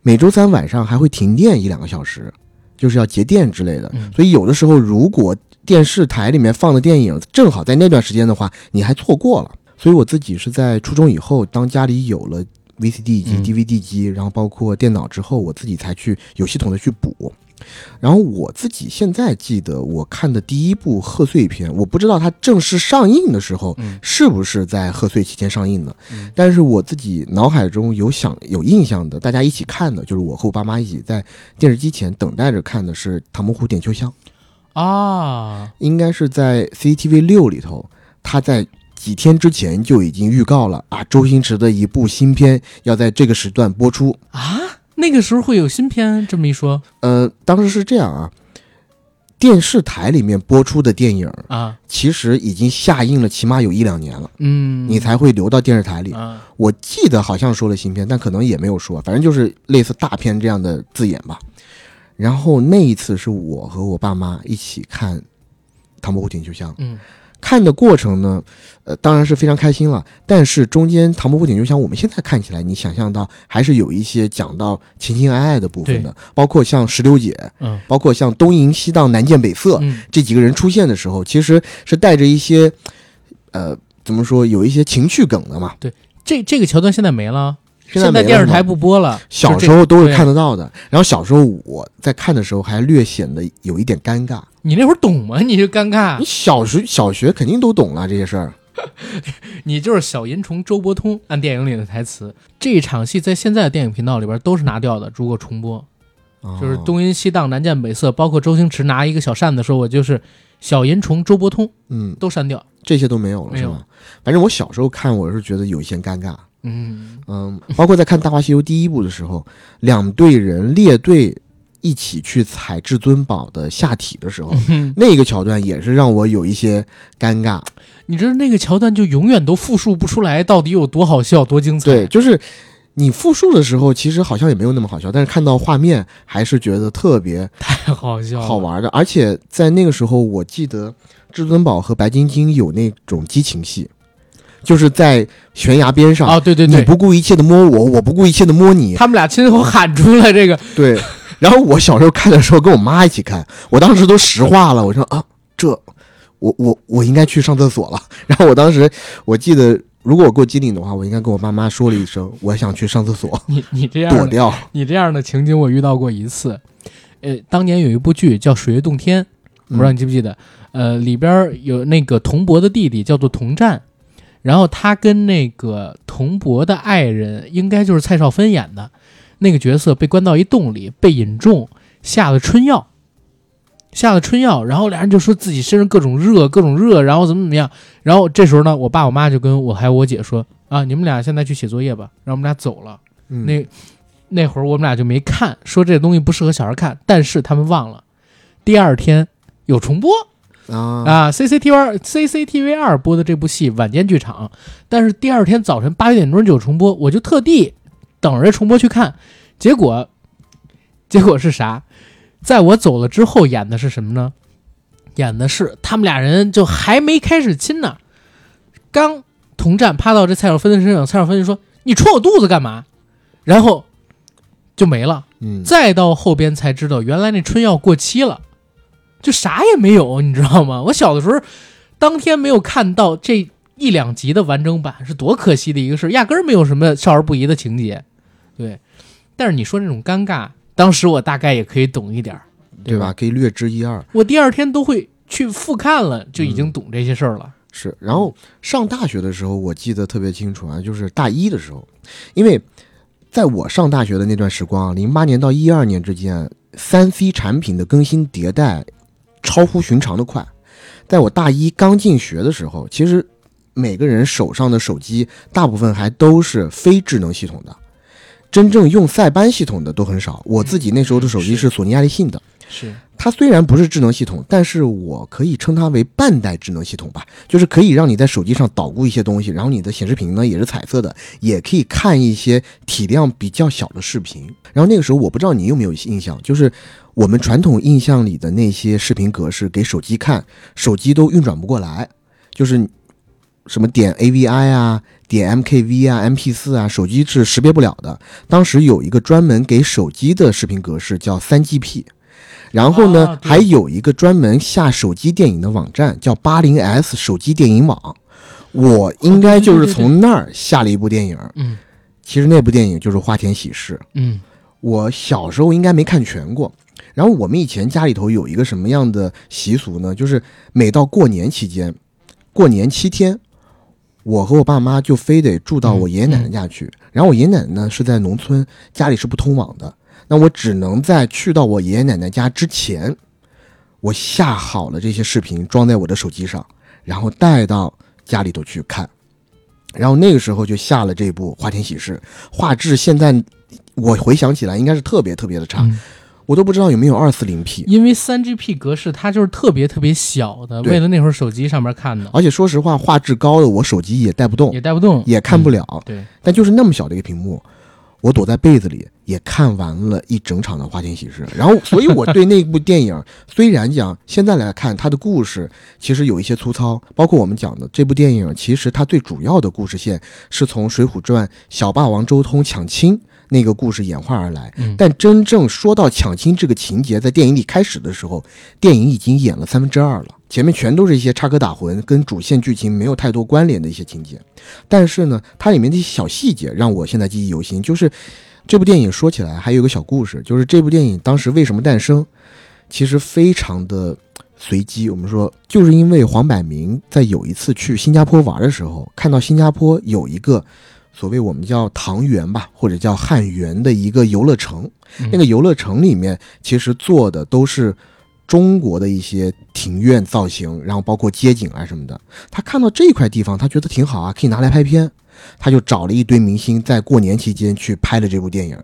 每周三晚上还会停电1-2个小时，就是要节电之类的，所以有的时候如果电视台里面放的电影正好在那段时间的话，你还错过了。所以我自己是在初中以后，当家里有了 VCD 机 DVD 机，然后包括电脑之后，我自己才去有系统的去补。然后我自己现在记得我看的第一部贺岁片，我不知道它正式上映的时候是不是在贺岁期间上映的，但是我自己脑海中有印象的，大家一起看的，就是我和我爸妈一起在电视机前等待着看的是《唐伯虎点秋香》啊，应该是在 CCTV6 里头，他在几天之前就已经预告了啊，周星驰的一部新片要在这个时段播出啊。那个时候会有新片这么一说？当时是这样啊，电视台里面播出的电影啊，其实已经下映了，起码有1-2年了，嗯，你才会流到电视台里。啊，我记得好像说了新片，但可能也没有说，反正就是类似大片这样的字眼吧。然后那一次是我和我爸妈一起看《唐伯虎点秋香》，嗯，看的过程呢，当然是非常开心了。但是中间《唐伯虎点秋香》，我们现在看起来，你想象到还是有一些讲到情情爱爱的部分的，包括像石榴姐，嗯，包括像东瀛西荡南涧北辙，嗯，这几个人出现的时候，其实是带着一些，怎么说，有一些情趣梗的嘛。对，这个桥段现在没了。现在电视台不播了，小时候都是看得到的。然后小时候我在看的时候还略显得有一点尴尬。你那会儿懂吗？你就尴尬？你小学肯定都懂了这些事儿。你就是小银虫周伯通，按电影里的台词。这场戏在现在的电影频道里边都是拿掉的，如果重播，就是东瀛西荡南涧北辙，包括周星驰拿一个小扇子说我就是小银虫周伯通，嗯，都删掉，这些都没有了，是吧？反正我小时候看我是觉得有一些尴尬。嗯，包括在看《大话西游》第一部的时候，两队人列队一起去踩至尊宝的下体的时候，那个桥段也是让我有一些尴尬。你知道那个桥段就永远都复述不出来到底有多好笑多精彩。对，就是你复述的时候其实好像也没有那么好笑，但是看到画面还是觉得特别太好笑好玩的。而且在那个时候我记得至尊宝和白晶晶有那种激情戏，就是在悬崖边上啊，哦，对对对，你不顾一切的摸我，我不顾一切的摸你，他们俩亲口喊出来这个。对，然后我小时候看的时候跟我妈一起看，我当时都石化了，我说啊，这我应该去上厕所了。然后我当时我记得，如果我够机灵的话，我应该跟我妈妈说了一声，我想去上厕所。你这样躲掉，你这样的情景我遇到过一次。当年有一部剧叫《水月洞天》，我不知道你记不记得？里边有那个童博的弟弟叫做童湛。然后他跟那个童博的爱人应该就是蔡少芬演的那个角色被关到一洞里，被引中，下了春药，然后俩人就说自己身上各种热，然后怎么样，然后这时候呢我爸我妈就跟我还有我姐说啊，你们俩现在去写作业吧，让我们俩走了。那会儿我们俩就没看，说这东西不适合小孩看，但是他们忘了第二天有重播啊 CCTV2 播的这部戏晚间剧场，但是第二天早晨8点钟就有重播，我就特地等着重播去看。结果是啥？在我走了之后演的是什么呢？演的是他们俩人就还没开始亲呢，刚童湛趴到这蔡少芬的身上，蔡少芬就说你戳我肚子干嘛，然后就没了。再到后边才知道原来那春药过期了，就啥也没有，你知道吗？我小的时候当天没有看到这1-2集的完整版是多可惜的一个事，压根儿没有什么少儿不宜的情节。对，但是你说那种尴尬，当时我大概也可以懂一点，对吧？可以略知一二。我第二天都会去复看了，就已经懂这些事儿了。是，然后上大学的时候我记得特别清楚啊，就是大1的时候，因为在我上大学的那段时光，08年到12年之间，3C 产品的更新迭代超乎寻常的快。在我大一刚进学的时候，其实每个人手上的手机大部分还都是非智能系统的，真正用塞班系统的都很少。我自己那时候的手机是索尼爱立信的，是它虽然不是智能系统，但是我可以称它为半代智能系统吧，就是可以让你在手机上捣鼓一些东西，然后你的显示屏呢也是彩色的，也可以看一些体量比较小的视频。然后那个时候我不知道你有没有印象，就是我们传统印象里的那些视频格式给手机看，手机都运转不过来，就是什么点 AVI 啊，点 MKV 啊 MP4 啊，手机是识别不了的。当时有一个专门给手机的视频格式叫 3GP， 然后呢、还有一个专门下手机电影的网站叫 80S 手机电影网。我应该就是从那儿下了一部电影，嗯，其实那部电影就是《花田喜事》。嗯，我小时候应该没看全过。然后我们以前家里头有一个什么样的习俗呢，就是每到过年期间，过年7天，我和我爸妈就非得住到我爷爷奶奶家去。然后我爷爷奶奶呢是在农村，家里是不通网的，那我只能在去到我爷爷奶奶家之前，我下好了这些视频装在我的手机上，然后带到家里头去看。然后那个时候就下了这部《花田喜事》，画质现在我回想起来应该是特别特别的差、我都不知道有没有 240P， 因为 3GP 格式它就是特别特别小的，为了那会儿手机上面看的，而且说实话画质高的我手机也带不动也看不了、对，但就是那么小的一个屏幕，我躲在被子里也看完了一整场的花田喜事。然后所以我对那部电影虽然讲现在来看它的故事其实有一些粗糙，包括我们讲的这部电影其实它最主要的故事线是从《水浒传》小霸王周通抢亲那个故事演化而来，但真正说到抢亲这个情节，在电影里开始的时候，电影已经演了2/3了，前面全都是一些插科打诨，跟主线剧情没有太多关联的一些情节。但是呢，它里面的小细节让我现在记忆犹新。就是这部电影说起来还有一个小故事，就是这部电影当时为什么诞生，其实非常的随机。我们说就是因为黄百鸣在有一次去新加坡玩的时候，看到新加坡有一个所谓我们叫唐园吧，或者叫汉园的一个游乐城，那个游乐城里面其实做的都是中国的一些庭院造型，然后包括街景啊什么的。他看到这块地方他觉得挺好啊，可以拿来拍片，他就找了一堆明星在过年期间去拍了这部电影，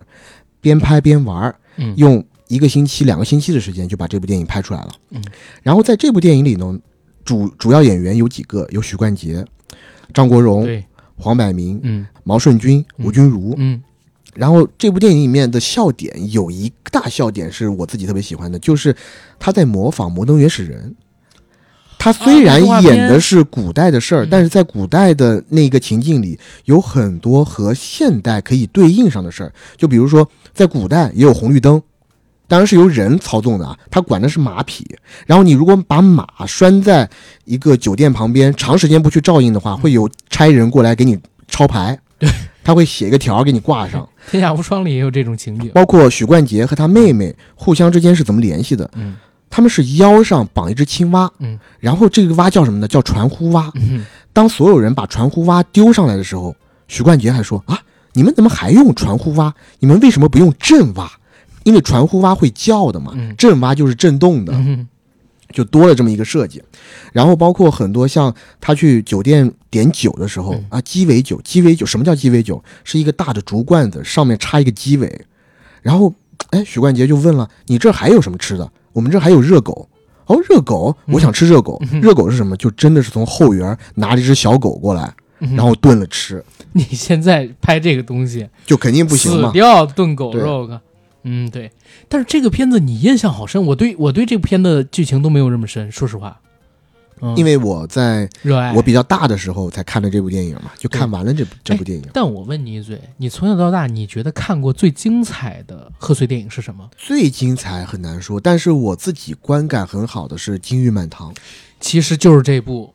边拍边玩，用1个星期、2个星期的时间就把这部电影拍出来了。然后在这部电影里呢，主要演员有几个，有许冠杰、张国荣、黄百鸣、毛舜筠、吴君如。然后这部电影里面的笑点有一大笑点是我自己特别喜欢的，就是他在模仿《摩登原始人》。他虽然演的是古代的事儿，但是在古代的那个情境里有很多和现代可以对应上的事儿。就比如说在古代也有红绿灯，当然是由人操纵的啊，他管的是马匹。然后你如果把马拴在一个酒店旁边，长时间不去照应的话，会有差人过来给你抄牌。对，他会写一个条给你挂上。天下无双里也有这种情景，包括许冠杰和他妹妹互相之间是怎么联系的？他们是腰上绑一只青蛙，然后这个蛙叫什么呢？叫传呼蛙。当所有人把传呼蛙丢上来的时候，许冠杰还说啊，你们怎么还用传呼蛙？你们为什么不用震蛙？因为传呼蛙会叫的嘛，震蛙就是震动的，就多了这么一个设计。然后包括很多像他去酒店点酒的时候啊，鸡尾酒，什么叫鸡尾酒？是一个大的竹罐子，上面插一个鸡尾。然后，许冠杰就问了，你这还有什么吃的？我们这还有热狗。哦，热狗，我想吃热狗。热狗是什么？就真的是从后园拿了一只小狗过来，然后炖了吃。你现在拍这个东西，就肯定不行嘛，死掉炖狗肉个。对，但是这个片子你印象好深，我对这个片子剧情都没有这么深，说实话，因为我在热爱我比较大的时候才看了这部电影嘛，就看完了这部电影。但我问你一嘴，你从小到大你觉得看过最精彩的贺岁电影是什么？最精彩很难说，但是我自己观感很好的是《金玉满堂》，其实就是这部。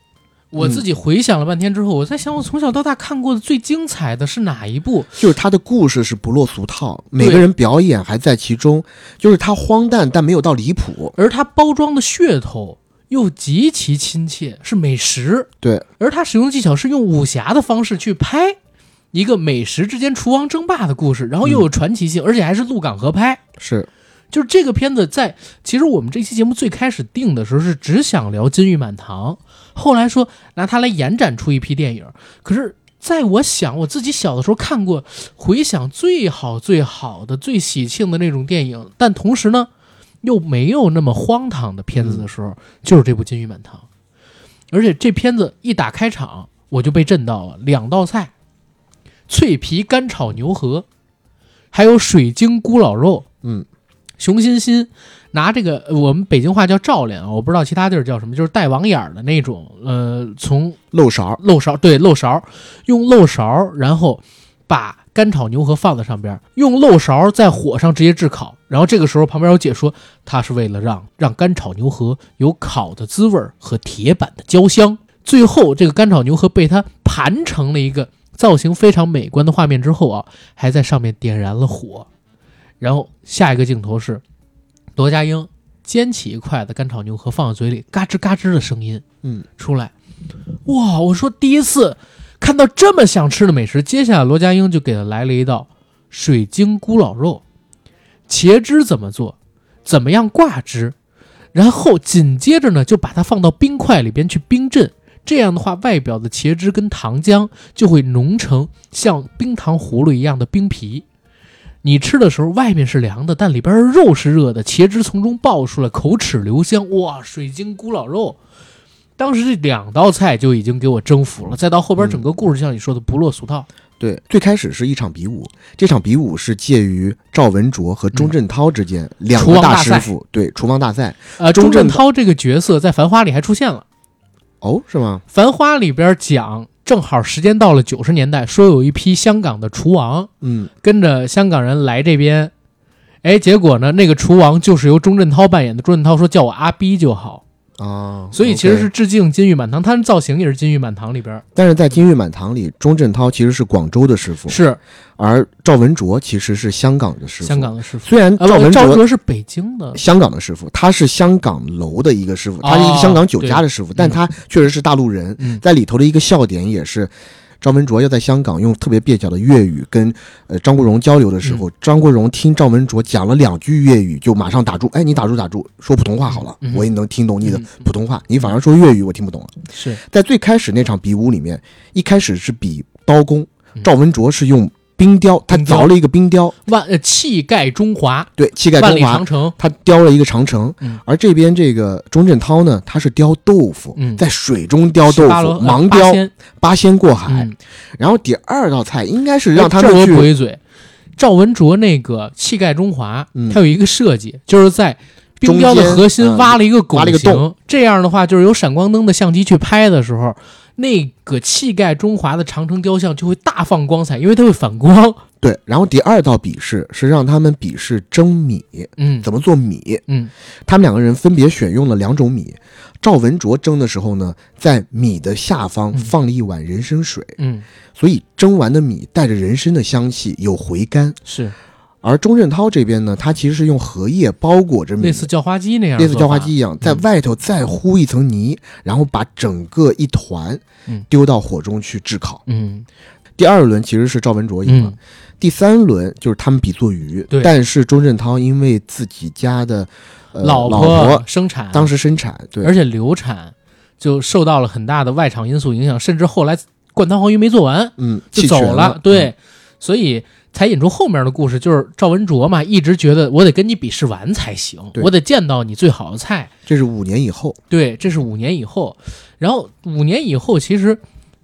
我自己回想了半天之后，我在想我从小到大看过的最精彩的是哪一部？就是他的故事是不落俗套，每个人表演还在其中，就是他荒诞但没有到离谱，而他包装的噱头又极其亲切，是美食。对，而他使用技巧是用武侠的方式去拍一个美食之间厨王争霸的故事，然后又有传奇性，而且还是陆港合拍。是，就是这个片子在其实我们这期节目最开始定的时候是只想聊《金玉满堂》，后来说拿它来延展出一批电影，可是在我想我自己小的时候看过回想最好最好的最喜庆的那种电影，但同时呢又没有那么荒唐的片子的时候，就是这部《金玉满堂》。而且这片子一打开场我就被震到了，两道菜脆皮干炒牛河，还有水晶咕老肉。熊欣欣拿这个我们北京话叫罩脸，我不知道其他地儿叫什么，就是带网眼的那种，从漏勺，对，漏勺，用漏勺然后把干炒牛河放在上边，用漏勺在火上直接炙烤，然后这个时候旁边有解说，它是为了让干炒牛河有烤的滋味和铁板的焦香。最后这个干炒牛河被它盘成了一个造型非常美观的画面之后啊，还在上面点燃了火。然后下一个镜头是罗家英捡起一块的干炒牛河放在嘴里，嘎吱嘎吱的声音出来。哇，我说第一次看到这么想吃的美食。接下来罗家英就给他来了一道水晶咕老肉，茄汁怎么做，怎么样挂汁，然后紧接着呢就把它放到冰块里边去冰镇，这样的话外表的茄汁跟糖浆就会浓成像冰糖葫芦一样的冰皮，你吃的时候外面是凉的，但里边肉是热的，茄汁从中爆出来，口齿留香。哇，水晶咕老肉，当时这两道菜就已经给我征服了。再到后边整个故事像你说的不落俗套。对，最开始是一场比武，这场比武是介于赵文卓和钟镇涛之间，两个大师傅，对，厨房大赛。钟镇涛这个角色在《繁花》里还出现了。哦，是吗？《繁花》里边讲正好时间到了90年代，说有一批香港的厨王跟着香港人来这边，结果呢那个厨王就是由钟镇涛扮演的，钟镇涛说叫我阿 B 就好啊，所以其实是致敬金玉满堂，他的造型也是金玉满堂里边。但是在金玉满堂里钟镇涛其实是广州的师傅，是，而赵文卓其实是香港的师傅。香港的师傅，虽然赵文卓是北京的，香港的师傅，他是香港楼的一个师傅，他是一个香港酒家的师傅，但他确实是大陆人。在里头的一个笑点也是赵文卓要在香港用特别蹩脚的粤语跟张国荣交流的时候，张国荣听赵文卓讲了2句粤语就马上打住，你打住，说普通话好了，我也能听懂你的普通话，你反而说粤语我听不懂了。是在最开始那场比武里面，一开始是比刀工，赵文卓是用冰雕，他凿了一个冰雕，气盖中华，对，气盖中华，万里长城，他雕了一个长城。而这边这个钟镇涛呢，他是雕豆腐，在水中雕豆腐，盲雕八仙过海。然后第二道菜应该是让他们去。我补一嘴，赵文卓那个气盖中华，他有一个设计，就是在冰雕的核心挖了一个拱形，这样的话就是有闪光灯的相机去拍的时候，那个气盖中华的长城雕像就会大放光彩，因为它会反光。对，然后第二道比试是让他们比试蒸米，怎么做米。他们两个人分别选用了2种米，赵文卓蒸的时候呢，在米的下方放了一碗人参水，所以蒸完的米带着人参的香气，有回甘。是。而钟镇涛这边呢，他其实是用荷叶包裹着米，类似叫花鸡那样，类似叫花鸡一样，在外头再糊一层泥，然后把整个一团丢到火中去炙烤。第二轮其实是赵文卓赢了，第3轮就是他们比做鱼，但是钟镇涛因为自己家的老婆当时生产，对，而且流产，就受到了很大的外场因素影响，甚至后来灌汤黄鱼没做完，就走了，对，所以。才引出后面的故事，就是赵文卓嘛，一直觉得我得跟你比试完才行，我得见到你最好的菜。这是5年以后，对，这是5年以后。然后5年以后，其实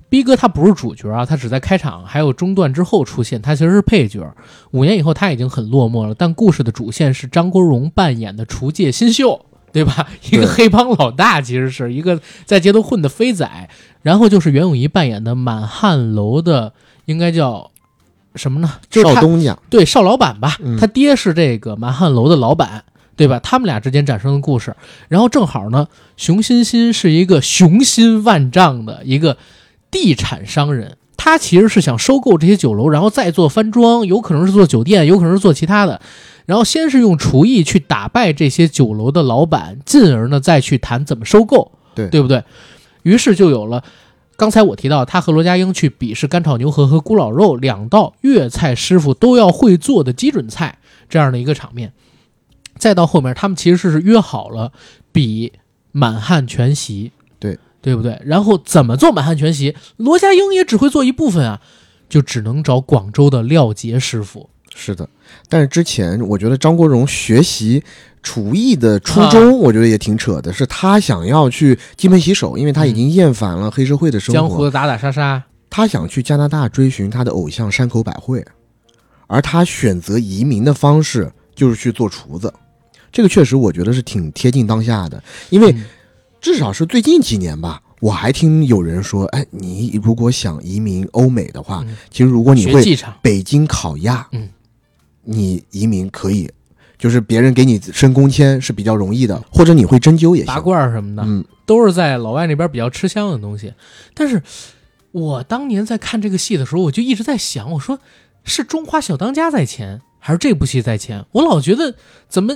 逼哥他不是主角啊，他只在开场还有中段之后出现，他其实是配角。5年以后他已经很落寞了，但故事的主线是张国荣扮演的厨界新秀，对吧？一个黑帮老大，其实是一个在街头混的飞仔，然后就是袁咏仪扮演的满汉楼的，应该叫。什么呢？就是少东家，对，少老板吧，他爹是这个满汉楼的老板，对吧？他们俩之间产生的故事。然后正好呢，熊欣欣是一个雄心万丈的一个地产商人，他其实是想收购这些酒楼，然后再做翻装，有可能是做酒店，有可能是做其他的。然后先是用厨艺去打败这些酒楼的老板，进而呢再去谈怎么收购，对不对？于是就有了。刚才我提到他和罗家英去比试干炒牛河和咕老肉两道粤菜师傅都要会做的基准菜，这样的一个场面。再到后面他们其实是约好了比满汉全席，对，对不对？然后怎么做满汉全席，罗家英也只会做一部分啊，就只能找广州的廖杰师傅。是的，但是之前我觉得张国荣学习厨艺的初衷，我觉得也挺扯的，是他想要去金盆洗手，因为他已经厌烦了黑社会的生活，江湖的打打杀杀。他想去加拿大追寻他的偶像山口百惠，而他选择移民的方式就是去做厨子。这个确实我觉得是挺贴近当下的，因为至少是最近几年吧，我还听有人说，哎，你如果想移民欧美的话，其实如果你会北京烤鸭，你移民可以，就是别人给你申工签是比较容易的，或者你会针灸也行，拔罐什么的，都是在老外那边比较吃香的东西。但是我当年在看这个戏的时候，我就一直在想，我说是《中华小当家》在前，还是这部戏在前？我老觉得怎么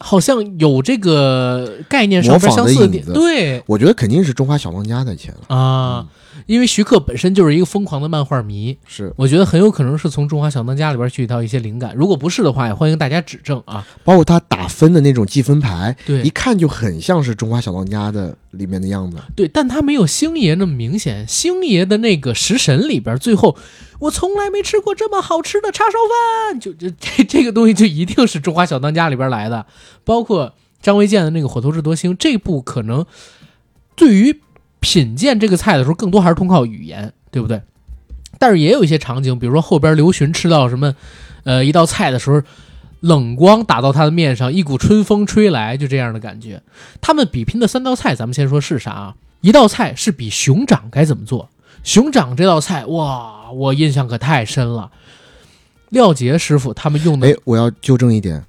好像有这个概念上边相似的点。对，我觉得肯定是《中华小当家》在前了啊，因为徐克本身就是一个疯狂的漫画迷，是，我觉得很有可能是从《中华小当家》里边去到一些灵感。如果不是的话，也欢迎大家指正啊。包括他打分的那种计分牌，对，一看就很像是《中华小当家》的里面的样子。对，但他没有星爷那么明显。星爷的那个《食神》里边，最后我从来没吃过这么好吃的叉烧饭，就这个东西就一定是《中华小当家》里边来的。包括张卫健的那个《火头是多星》，这部可能对于品鉴这个菜的时候，更多还是通靠语言，对不对？但是也有一些场景，比如说后边刘询吃到什么，一道菜的时候，冷光打到他的面上，一股春风吹来，就这样的感觉。他们比拼的三道菜，咱们先说是啥啊？一道菜是比熊掌该怎么做。熊掌这道菜，哇，我印象可太深了。廖杰师傅他们用的，我要纠正一点，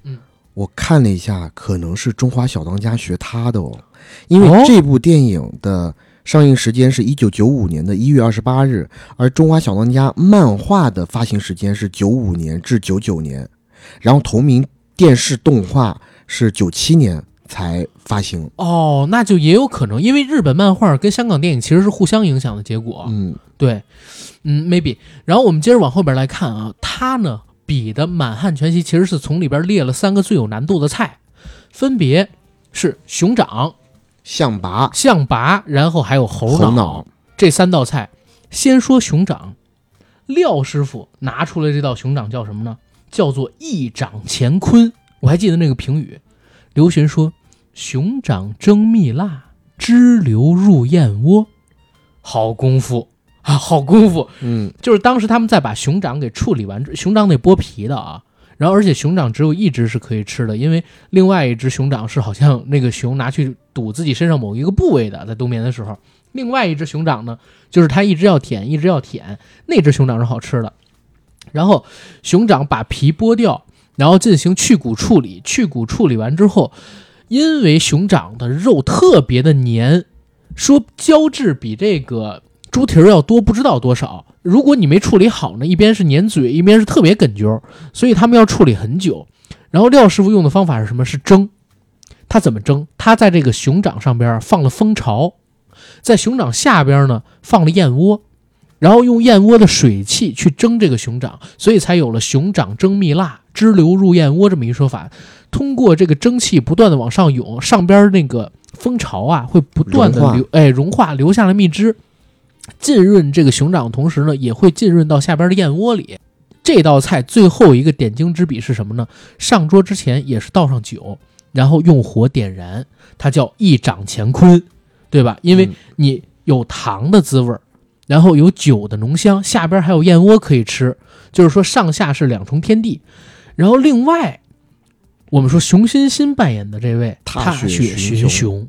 我看了一下，可能是《中华小当家》学他的哦，因为这部电影的上映时间是1995年的1月28日，而《中华小当家》漫画的发行时间是95年至99年，然后同名电视动画是97年才发行。哦，那就也有可能，因为日本漫画跟香港电影其实是互相影响的结果。对，maybe。然后我们接着往后边来看啊，他呢比的满汉全席其实是从里边列了3个最有难度的菜，分别是熊掌、象拔，然后还有猴脑，这3道菜。先说熊掌，廖师傅拿出来这道熊掌叫什么呢？叫做一掌乾坤。我还记得那个评语，刘询说熊掌蒸蜜蜡，汁流入燕窝。好功夫啊，好功夫。就是当时他们在把熊掌给处理完，熊掌得剥皮的啊，然后而且熊掌只有一只是可以吃的，因为另外一只熊掌是好像那个熊拿去堵自己身上某一个部位的，在冬眠的时候。另外一只熊掌呢，就是它一直要舔，那只熊掌是好吃的。然后熊掌把皮剥掉，然后进行去骨处理完之后，因为熊掌的肉特别的黏，说胶质比这个猪蹄儿要多不知道多少，如果你没处理好呢，一边是粘嘴，一边是特别哏啾，所以他们要处理很久。然后廖师傅用的方法是什么？是蒸。他怎么蒸？他在这个熊掌上边放了蜂巢，在熊掌下边呢放了燕窝，然后用燕窝的水汽去蒸这个熊掌，所以才有了熊掌蒸蜜蜡，汁流入燕窝这么一说法。通过这个蒸汽不断的往上涌，上边那个蜂巢啊会不断的融化，留下了蜜汁，浸润这个熊掌的同时呢，也会浸润到下边的燕窝里。这道菜最后一个点睛之笔是什么呢？上桌之前也是倒上酒，然后用火点燃，它叫一掌乾坤，对吧？因为你有糖的滋味，然后有酒的浓香，下边还有燕窝可以吃，就是说上下是两重天地。然后另外我们说熊欣欣扮演的这位踏雪寻熊，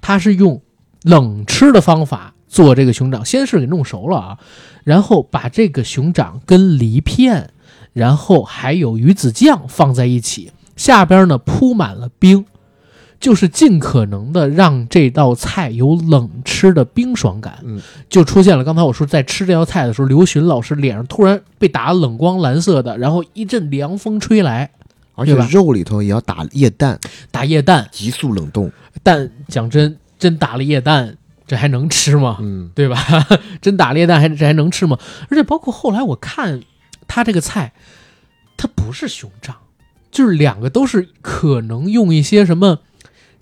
他是用冷吃的方法做这个熊掌，先是给弄熟了啊，然后把这个熊掌跟梨片，然后还有鱼子酱放在一起，下边呢铺满了冰，就是尽可能的让这道菜有冷吃的冰爽感，就出现了刚才我说在吃这道菜的时候，刘询老师脸上突然被打冷光蓝色的，然后一阵凉风吹来，而且肉里头也要打液氮，急速冷冻。但讲真打了液氮，这还能吃吗？对吧？真打猎蛋这还能吃吗？而且包括后来我看他这个菜，它不是熊掌，就是两个都是可能用一些什么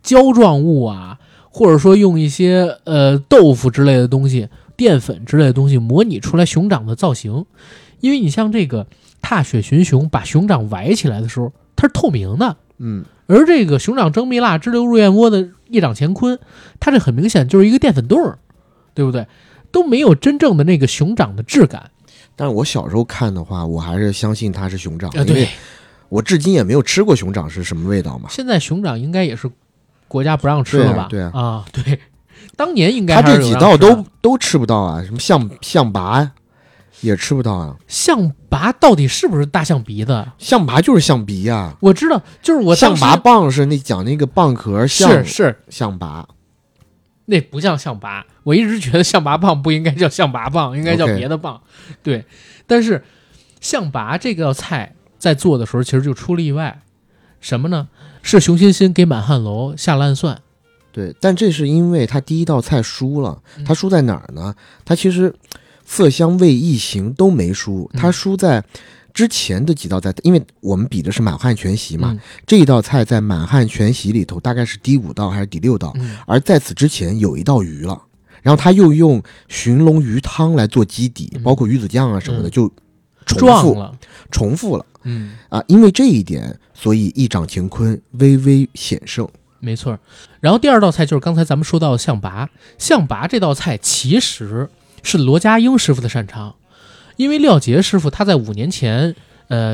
胶状物啊，或者说用一些豆腐之类的东西、淀粉之类的东西模拟出来熊掌的造型。因为你像这个踏雪寻熊，把熊掌崴起来的时候，它是透明的，嗯，而这个熊掌蒸蜜蜡支流入燕窝的一掌乾坤，它这很明显就是一个淀粉冻，对不对？都没有真正的那个熊掌的质感。但是我小时候看的话，我还是相信它是熊掌，因为我至今也没有吃过熊掌是什么味道嘛。现在熊掌应该也是国家不让吃了吧？对啊，对啊，啊对，当年应该还是有让吃的。他这几道都吃不到啊，什么象拔也吃不到啊。象拔到底是不是大象鼻子？象拔就是象鼻啊。我知道，就是我当时象拔蚌是那讲那个蚌壳，是象拔。那不像象拔，我一直觉得象拔蚌不应该叫象拔蚌，应该叫别的蚌。Okay. 对，但是象拔这个菜在做的时候，其实就出了意外。什么呢？是熊欣欣给满汉楼下了暗算。对，但这是因为他第一道菜输了。他输在哪儿呢？他其实色香味异形都没输，他输在之前的几道菜，因为我们比的是满汉全席嘛，这一道菜在满汉全席里头大概是第5道还是第6道，而在此之前有一道鱼了，然后他又用寻龙鱼汤来做基底，包括鱼子酱啊什么的，就重复了，因为这一点，所以一掌乾坤微微险胜，没错。然后第2道菜就是刚才咱们说到的象拔这道菜其实是罗家英师傅的擅长。因为廖杰师傅他在5年前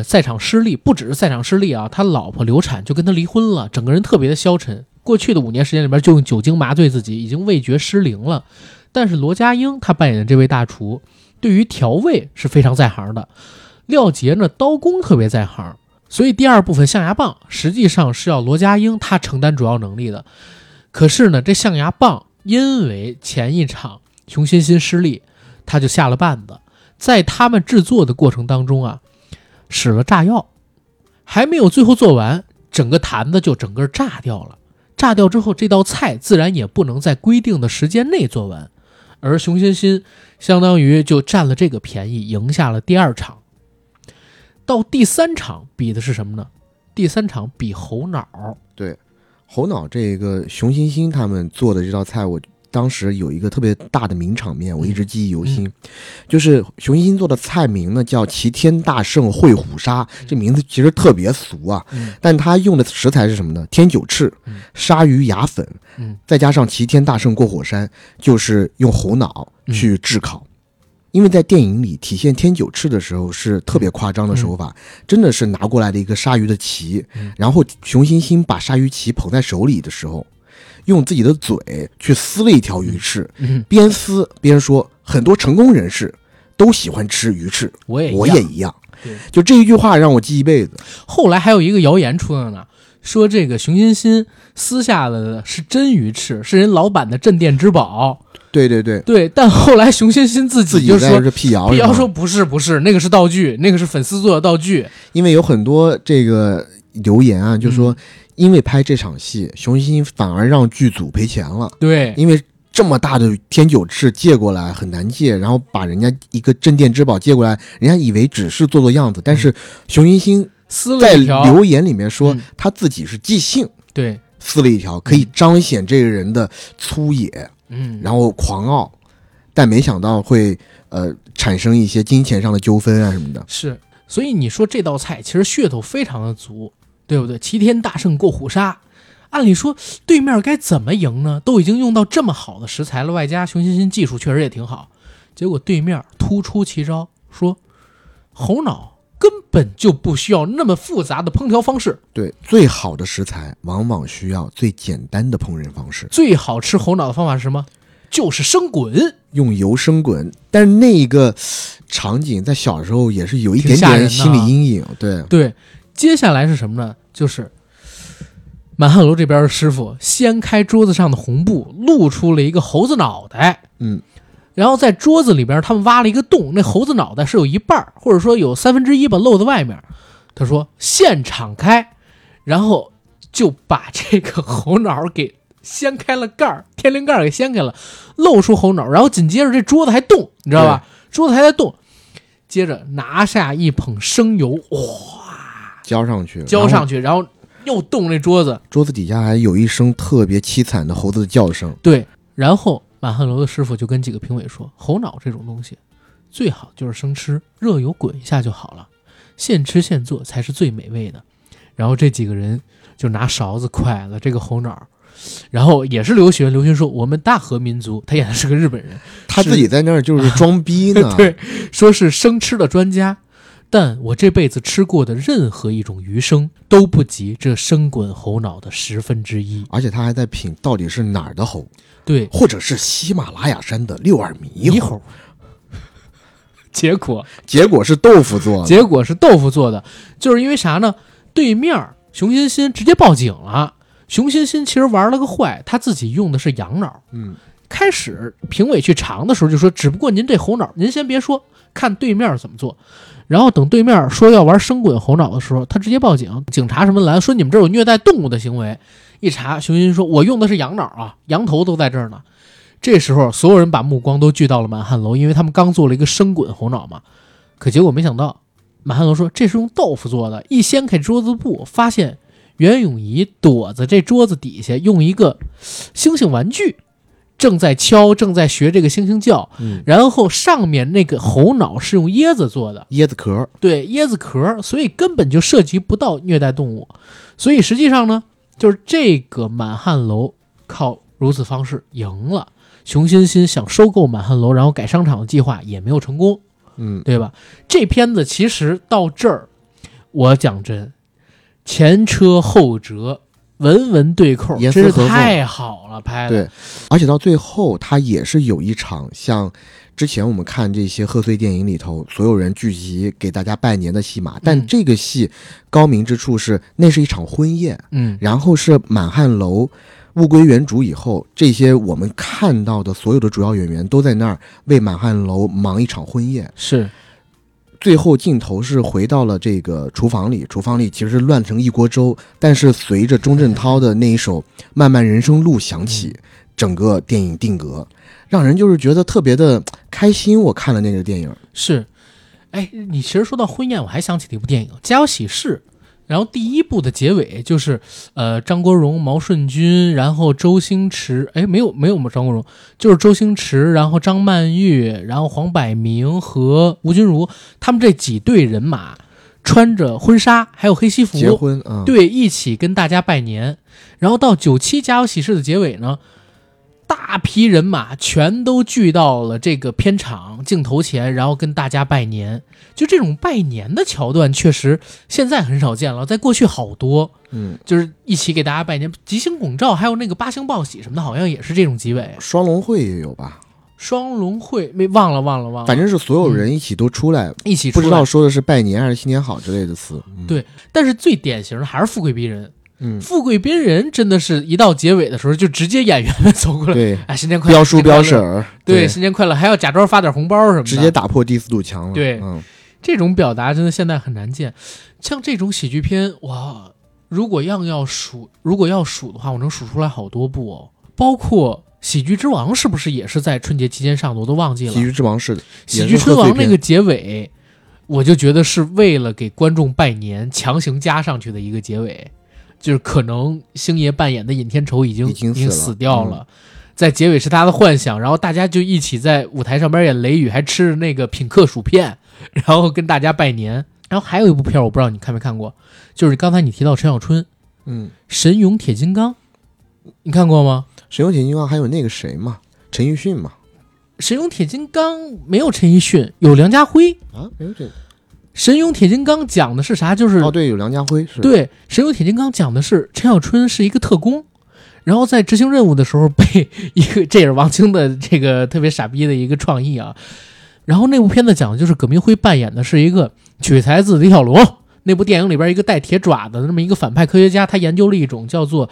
赛场失利，不只是赛场失利啊，他老婆流产就跟他离婚了，整个人特别的消沉，过去的5年时间里边就用酒精麻醉自己，已经味觉失灵了。但是罗家英他扮演的这位大厨对于调味是非常在行的，廖杰呢刀工特别在行，所以第2部分象牙蚌实际上是要罗家英他承担主要能力的。可是呢这象牙蚌因为前一场熊欣欣失利，他就下了绊子，在他们制作的过程当中啊，使了炸药，还没有最后做完，整个坛子就整个炸掉了。炸掉之后，这道菜自然也不能在规定的时间内做完，而熊欣欣相当于就占了这个便宜，赢下了第2场。到第3场比的是什么呢？第3场比猴脑。对，猴脑这个熊欣欣他们做的这道菜，我当时有一个特别大的名场面，我一直记忆犹新，就是熊欣欣做的菜名呢叫齐天大圣烩虎鲨，这名字其实特别俗啊，但他用的食材是什么呢？天九翅、鲨鱼牙粉，再加上齐天大圣过火山，就是用猴脑去炙烤。因为在电影里体现天九翅的时候是特别夸张的手法，真的是拿过来的一个鲨鱼的鳍，然后熊欣欣把鲨鱼鳍捧在手里的时候，用自己的嘴去撕了一条鱼翅，边撕边说很多成功人士都喜欢吃鱼翅，我也一样。就这一句话让我记一辈子。后来还有一个谣言出来呢，说这个熊欣欣撕下的是真鱼翅，是人老板的镇店之宝。对，但后来熊欣欣自己就说是辟谣说不是，那个是道具，那个是粉丝做的道具。因为有很多这个留言啊，就说因为拍这场戏，熊欣欣反而让剧组赔钱了。对，因为这么大的天九翅借过来很难借，然后把人家一个镇店之宝借过来，人家以为只是做做样子，但是熊欣欣在留言里面说他自己是即兴，对，撕了一条，可以彰显这个人的粗野，然后狂傲，但没想到会产生一些金钱上的纠纷啊什么的。是，所以你说这道菜其实噱头非常的足。对不对？齐天大圣过虎鲨，按理说对面该怎么赢呢？都已经用到这么好的食材了，外加熊欣欣技术确实也挺好，结果对面突出奇招，说猴脑根本就不需要那么复杂的烹调方式。对，最好的食材往往需要最简单的烹饪方式。最好吃猴脑的方法是什么？就是生滚，用油生滚。但是那一个场景在小时候也是有一点点心理阴影。对。接下来是什么呢？就是满汉楼这边的师傅掀开桌子上的红布，露出了一个猴子脑袋，然后在桌子里边他们挖了一个洞，那猴子脑袋是有一半或者说有1/3吧露在外面，他说现场开，然后就把这个猴脑给掀开了盖，天灵盖给掀开了，露出猴脑，然后紧接着这桌子还动，你知道吧？桌子还在动，接着拿下一捧生油，哇！浇上去，浇上去，然后又动那桌子，桌子底下还有一声特别凄惨的猴子的叫声。对，然后马汉楼的师傅就跟几个评委说，猴脑这种东西最好就是生吃，热油滚一下就好了，现吃现做才是最美味的。然后这几个人就拿勺子蒯了这个猴脑，然后也是刘询，刘询说我们大和民族，他演的是个日本人，他自己在那儿就是装逼呢，对，说是生吃的专家，但我这辈子吃过的任何一种鱼生都不及这生滚猴脑的1/10，而且他还在品到底是哪儿的猴，对，或者是喜马拉雅山的六耳猕猴。结果是豆腐做的，就是因为啥呢？对面熊欣欣直接报警了。熊欣欣其实玩了个坏，他自己用的是羊脑。嗯，开始评委去尝的时候就说，只不过您这猴脑，您先别说，看对面怎么做。然后等对面说要玩生滚猴脑的时候，他直接报警，警察什么来说你们这有虐待动物的行为。一查，熊欣欣说我用的是羊脑啊，羊头都在这儿呢。这时候所有人把目光都聚到了满汉楼，因为他们刚做了一个生滚猴脑嘛。可结果没想到，满汉楼说这是用豆腐做的，一掀开桌子布，发现袁咏仪躲在这桌子底下，用一个猩猩玩具正在学这个猩猩叫。然后上面那个猴脑是用椰子做的，椰子壳，对，椰子壳，所以根本就涉及不到虐待动物。所以实际上呢，就是这个满汉楼靠如此方式赢了。熊欣欣想收购满汉楼然后改商场的计划也没有成功。嗯，对吧？这片子其实到这儿，我讲真，前车后辙，文文对扣，真是太好了，拍的。对，而且到最后，他也是有一场像之前我们看这些贺岁电影里头，所有人聚集给大家拜年的戏码。但这个戏高明之处是，那是一场婚宴，嗯，然后是满汉楼物归原主以后，这些我们看到的所有的主要演员都在那儿为满汉楼忙一场婚宴，是。最后镜头是回到了这个厨房里，厨房里其实是乱成一锅粥，但是随着钟镇涛的那一首《漫漫人生路》响起，整个电影定格，让人就是觉得特别的开心。我看了那个电影是，哎，你其实说到婚宴，我还想起了一部电影《家有喜事》，然后第一部的结尾就是张国荣、毛舜筠，然后周星驰，哎，没有张国荣，就是周星驰，然后张曼玉，然后黄百鸣和吴君如，他们这几队人马穿着婚纱还有黑西服结婚，嗯，对，一起跟大家拜年。然后到97家有喜事的结尾呢，大批人马全都聚到了这个片场镜头前，然后跟大家拜年。就这种拜年的桥段确实现在很少见了，在过去好多，嗯，就是一起给大家拜年。吉星拱照还有那个八星报喜什么的，好像也是这种结尾。双龙会也有吧？双龙会没忘了，反正是所有人一起都出来，一起出来，不知道说的是拜年还是新年好之类的词。嗯，对，但是最典型的还是富贵逼人。嗯，富贵逼人真的是一到结尾的时候就直接演员们走过来，对，哎，新年快乐，标叔标婶，对，新年快乐，还要假装发点红包什么的，直接打破第四堵墙了。对，嗯，这种表达真的现在很难见。像这种喜剧片，哇，如果要数的话，我能数出来好多部哦，包括《喜剧之王》是不是也是在春节期间上的？我都忘记了，《喜剧之王》是的，《喜剧之王》那个结尾，我就觉得是为了给观众拜年强行加上去的一个结尾。就是可能星爷扮演的尹天仇已经死掉了，在结尾是他的幻想，然后大家就一起在舞台上边演雷雨，还吃那个品客薯片，然后跟大家拜年。然后还有一部片我不知道你看没看过，就是刚才你提到陈小春，嗯，神勇铁金刚，你看过吗？神勇铁金刚还有那个谁嘛，陈奕迅嘛。神勇铁金刚没有陈奕迅，有梁家辉啊，没有这个。神勇铁金刚讲的是啥？就是哦，对，有梁家辉是。对，神勇铁金刚讲的是陈小春是一个特工，然后在执行任务的时候被一个，这也是王晶的这个特别傻逼的一个创意啊。然后那部片子讲的就是葛明辉扮演的是一个取材自李小龙那部电影里边一个带铁爪的那么一个反派科学家，他研究了一种叫做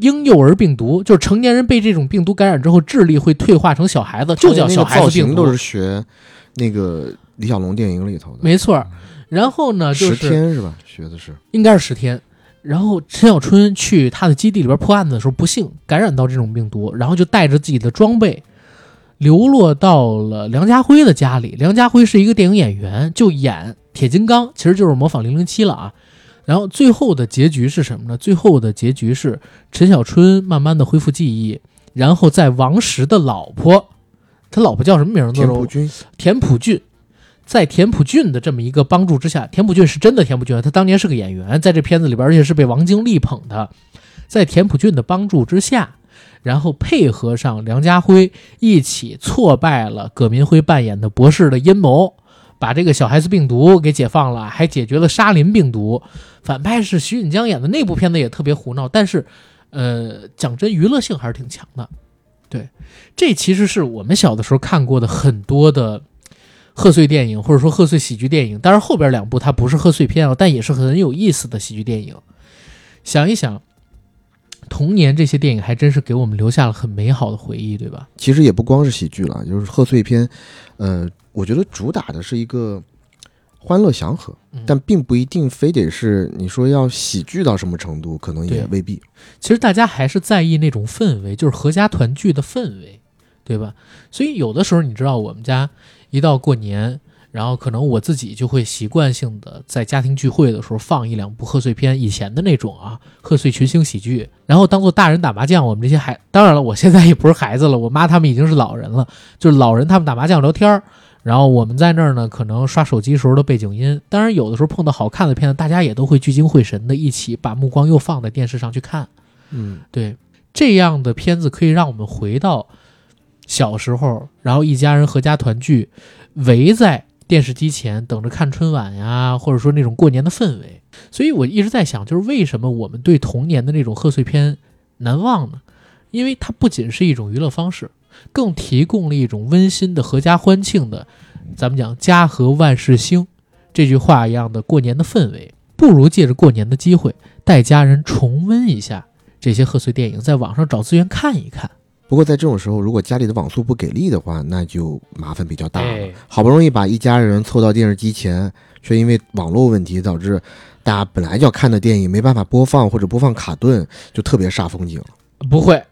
婴幼儿病毒，就是成年人被这种病毒感染之后，智力会退化成小孩子，就叫小孩子病毒。那个造型都是学那个李小龙电影里头的，没错。然后呢，就是10天是吧？学的是应该是10天。然后陈小春去他的基地里边破案的时候，不幸感染到这种病毒，然后就带着自己的装备，流落到了梁家辉的家里。梁家辉是一个电影演员，就演铁金刚，其实就是模仿007了啊。然后最后的结局是什么呢？最后的结局是陈小春慢慢的恢复记忆，然后在王石的老婆，他老婆叫什么名字？田朴珺，在田朴珺的这么一个帮助之下，田朴珺是真的田朴珺，他当年是个演员，在这片子里边而且是被王晶力捧的，在田朴珺的帮助之下，然后配合上梁家辉一起挫败了葛民辉扮演的博士的阴谋，把这个小孩子病毒给解放了，还解决了沙林病毒。反派是徐锦江演的，那部片子也特别胡闹，但是讲真娱乐性还是挺强的。对，这其实是我们小的时候看过的很多的贺岁电影，或者说贺岁喜剧电影，当然后边两部它不是贺岁片啊，但也是很有意思的喜剧电影。想一想童年，这些电影还真是给我们留下了很美好的回忆，对吧？其实也不光是喜剧了，就是贺岁片我觉得主打的是一个欢乐祥和，但并不一定非得是你说要喜剧到什么程度，可能也未必。其实大家还是在意那种氛围，就是合家团聚的氛围，对吧？所以有的时候你知道我们家一到过年，然后可能我自己就会习惯性的在家庭聚会的时候放一两部贺岁片，以前的那种啊贺岁群星喜剧，然后当做大人打麻将。我们这些孩，当然了我现在也不是孩子了，我妈他们已经是老人了，就是老人他们打麻将聊天，然后我们在那儿呢，可能刷手机时候的背景音。当然有的时候碰到好看的片子，大家也都会聚精会神的一起把目光又放在电视上去看。对，这样的片子可以让我们回到小时候，然后一家人合家团聚，围在电视机前等着看春晚呀，或者说那种过年的氛围。所以我一直在想，就是为什么我们对童年的那种贺岁片难忘呢？因为它不仅是一种娱乐方式，更提供了一种温馨的合家欢庆的，咱们讲家和万事兴这句话一样的过年的氛围。不如借着过年的机会带家人重温一下这些贺岁电影，在网上找资源看一看。不过在这种时候，如果家里的网速不给力的话，那就麻烦比较大了。好不容易把一家人凑到电视机前，却因为网络问题导致大家本来就要看的电影没办法播放，或者播放卡顿，就特别煞风景。不会，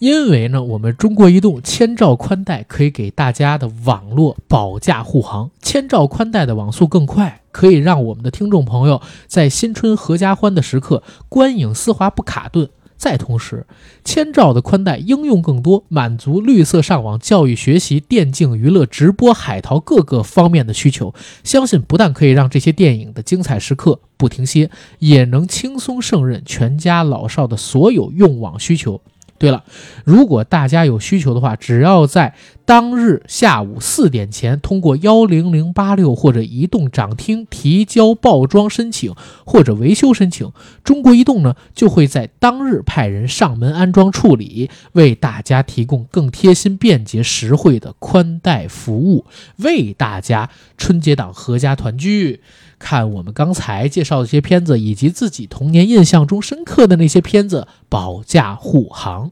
因为呢，我们中国移动千兆宽带可以给大家的网络保驾护航，千兆宽带的网速更快，可以让我们的听众朋友在新春合家欢的时刻观影丝滑不卡顿。再同时，千兆的宽带应用更多，满足绿色上网、教育学习、电竞娱乐、直播、海淘各个方面的需求。相信不但可以让这些电影的精彩时刻不停歇，也能轻松胜任全家老少的所有用网需求。对了，如果大家有需求的话，只要在当日下午4点前通过10086或者移动掌厅提交报装申请或者维修申请，中国移动呢就会在当日派人上门安装处理，为大家提供更贴心、便捷、实惠的宽带服务，为大家春节档合家团聚。看我们刚才介绍的这些片子，以及自己童年印象中深刻的那些片子，保驾护航。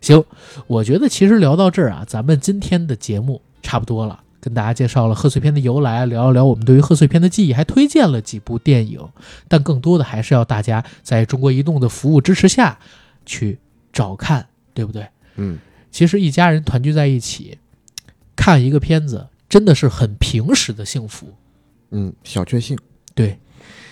行，我觉得其实聊到这儿啊，咱们今天的节目差不多了，跟大家介绍了贺岁片的由来，聊一聊我们对于贺岁片的记忆，还推荐了几部电影，但更多的还是要大家在中国移动的服务支持下去找看，对不对？其实一家人团聚在一起看一个片子，真的是很平时的幸福。小确幸。对，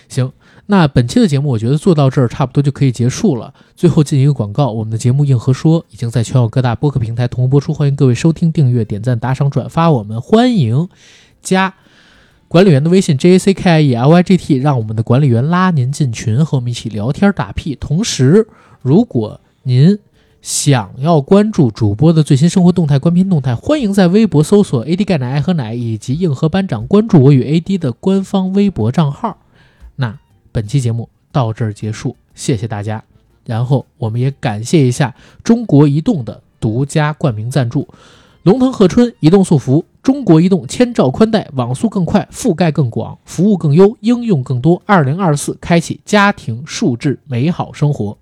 行，那本期的节目我觉得做到这儿差不多就可以结束了。最后进一个广告，我们的节目硬核说已经在全网各大播客平台同步播出，欢迎各位收听、订阅、点赞、打赏、转发我们，欢迎加管理员的微信 JACKIELYGT， 让我们的管理员拉您进群，和我们一起聊天打屁。同时如果您想要关注主播的最新生活动态、观片动态，欢迎在微博搜索 AD 钙奶爱喝奶以及硬核班长，关注我与 AD 的官方微博账号。那本期节目到这儿结束，谢谢大家。然后我们也感谢一下中国移动的独家冠名赞助，龙腾贺春、移动速服、中国移动千兆宽带，网速更快，覆盖更广，服务更优，应用更多。2024开启家庭数字美好生活。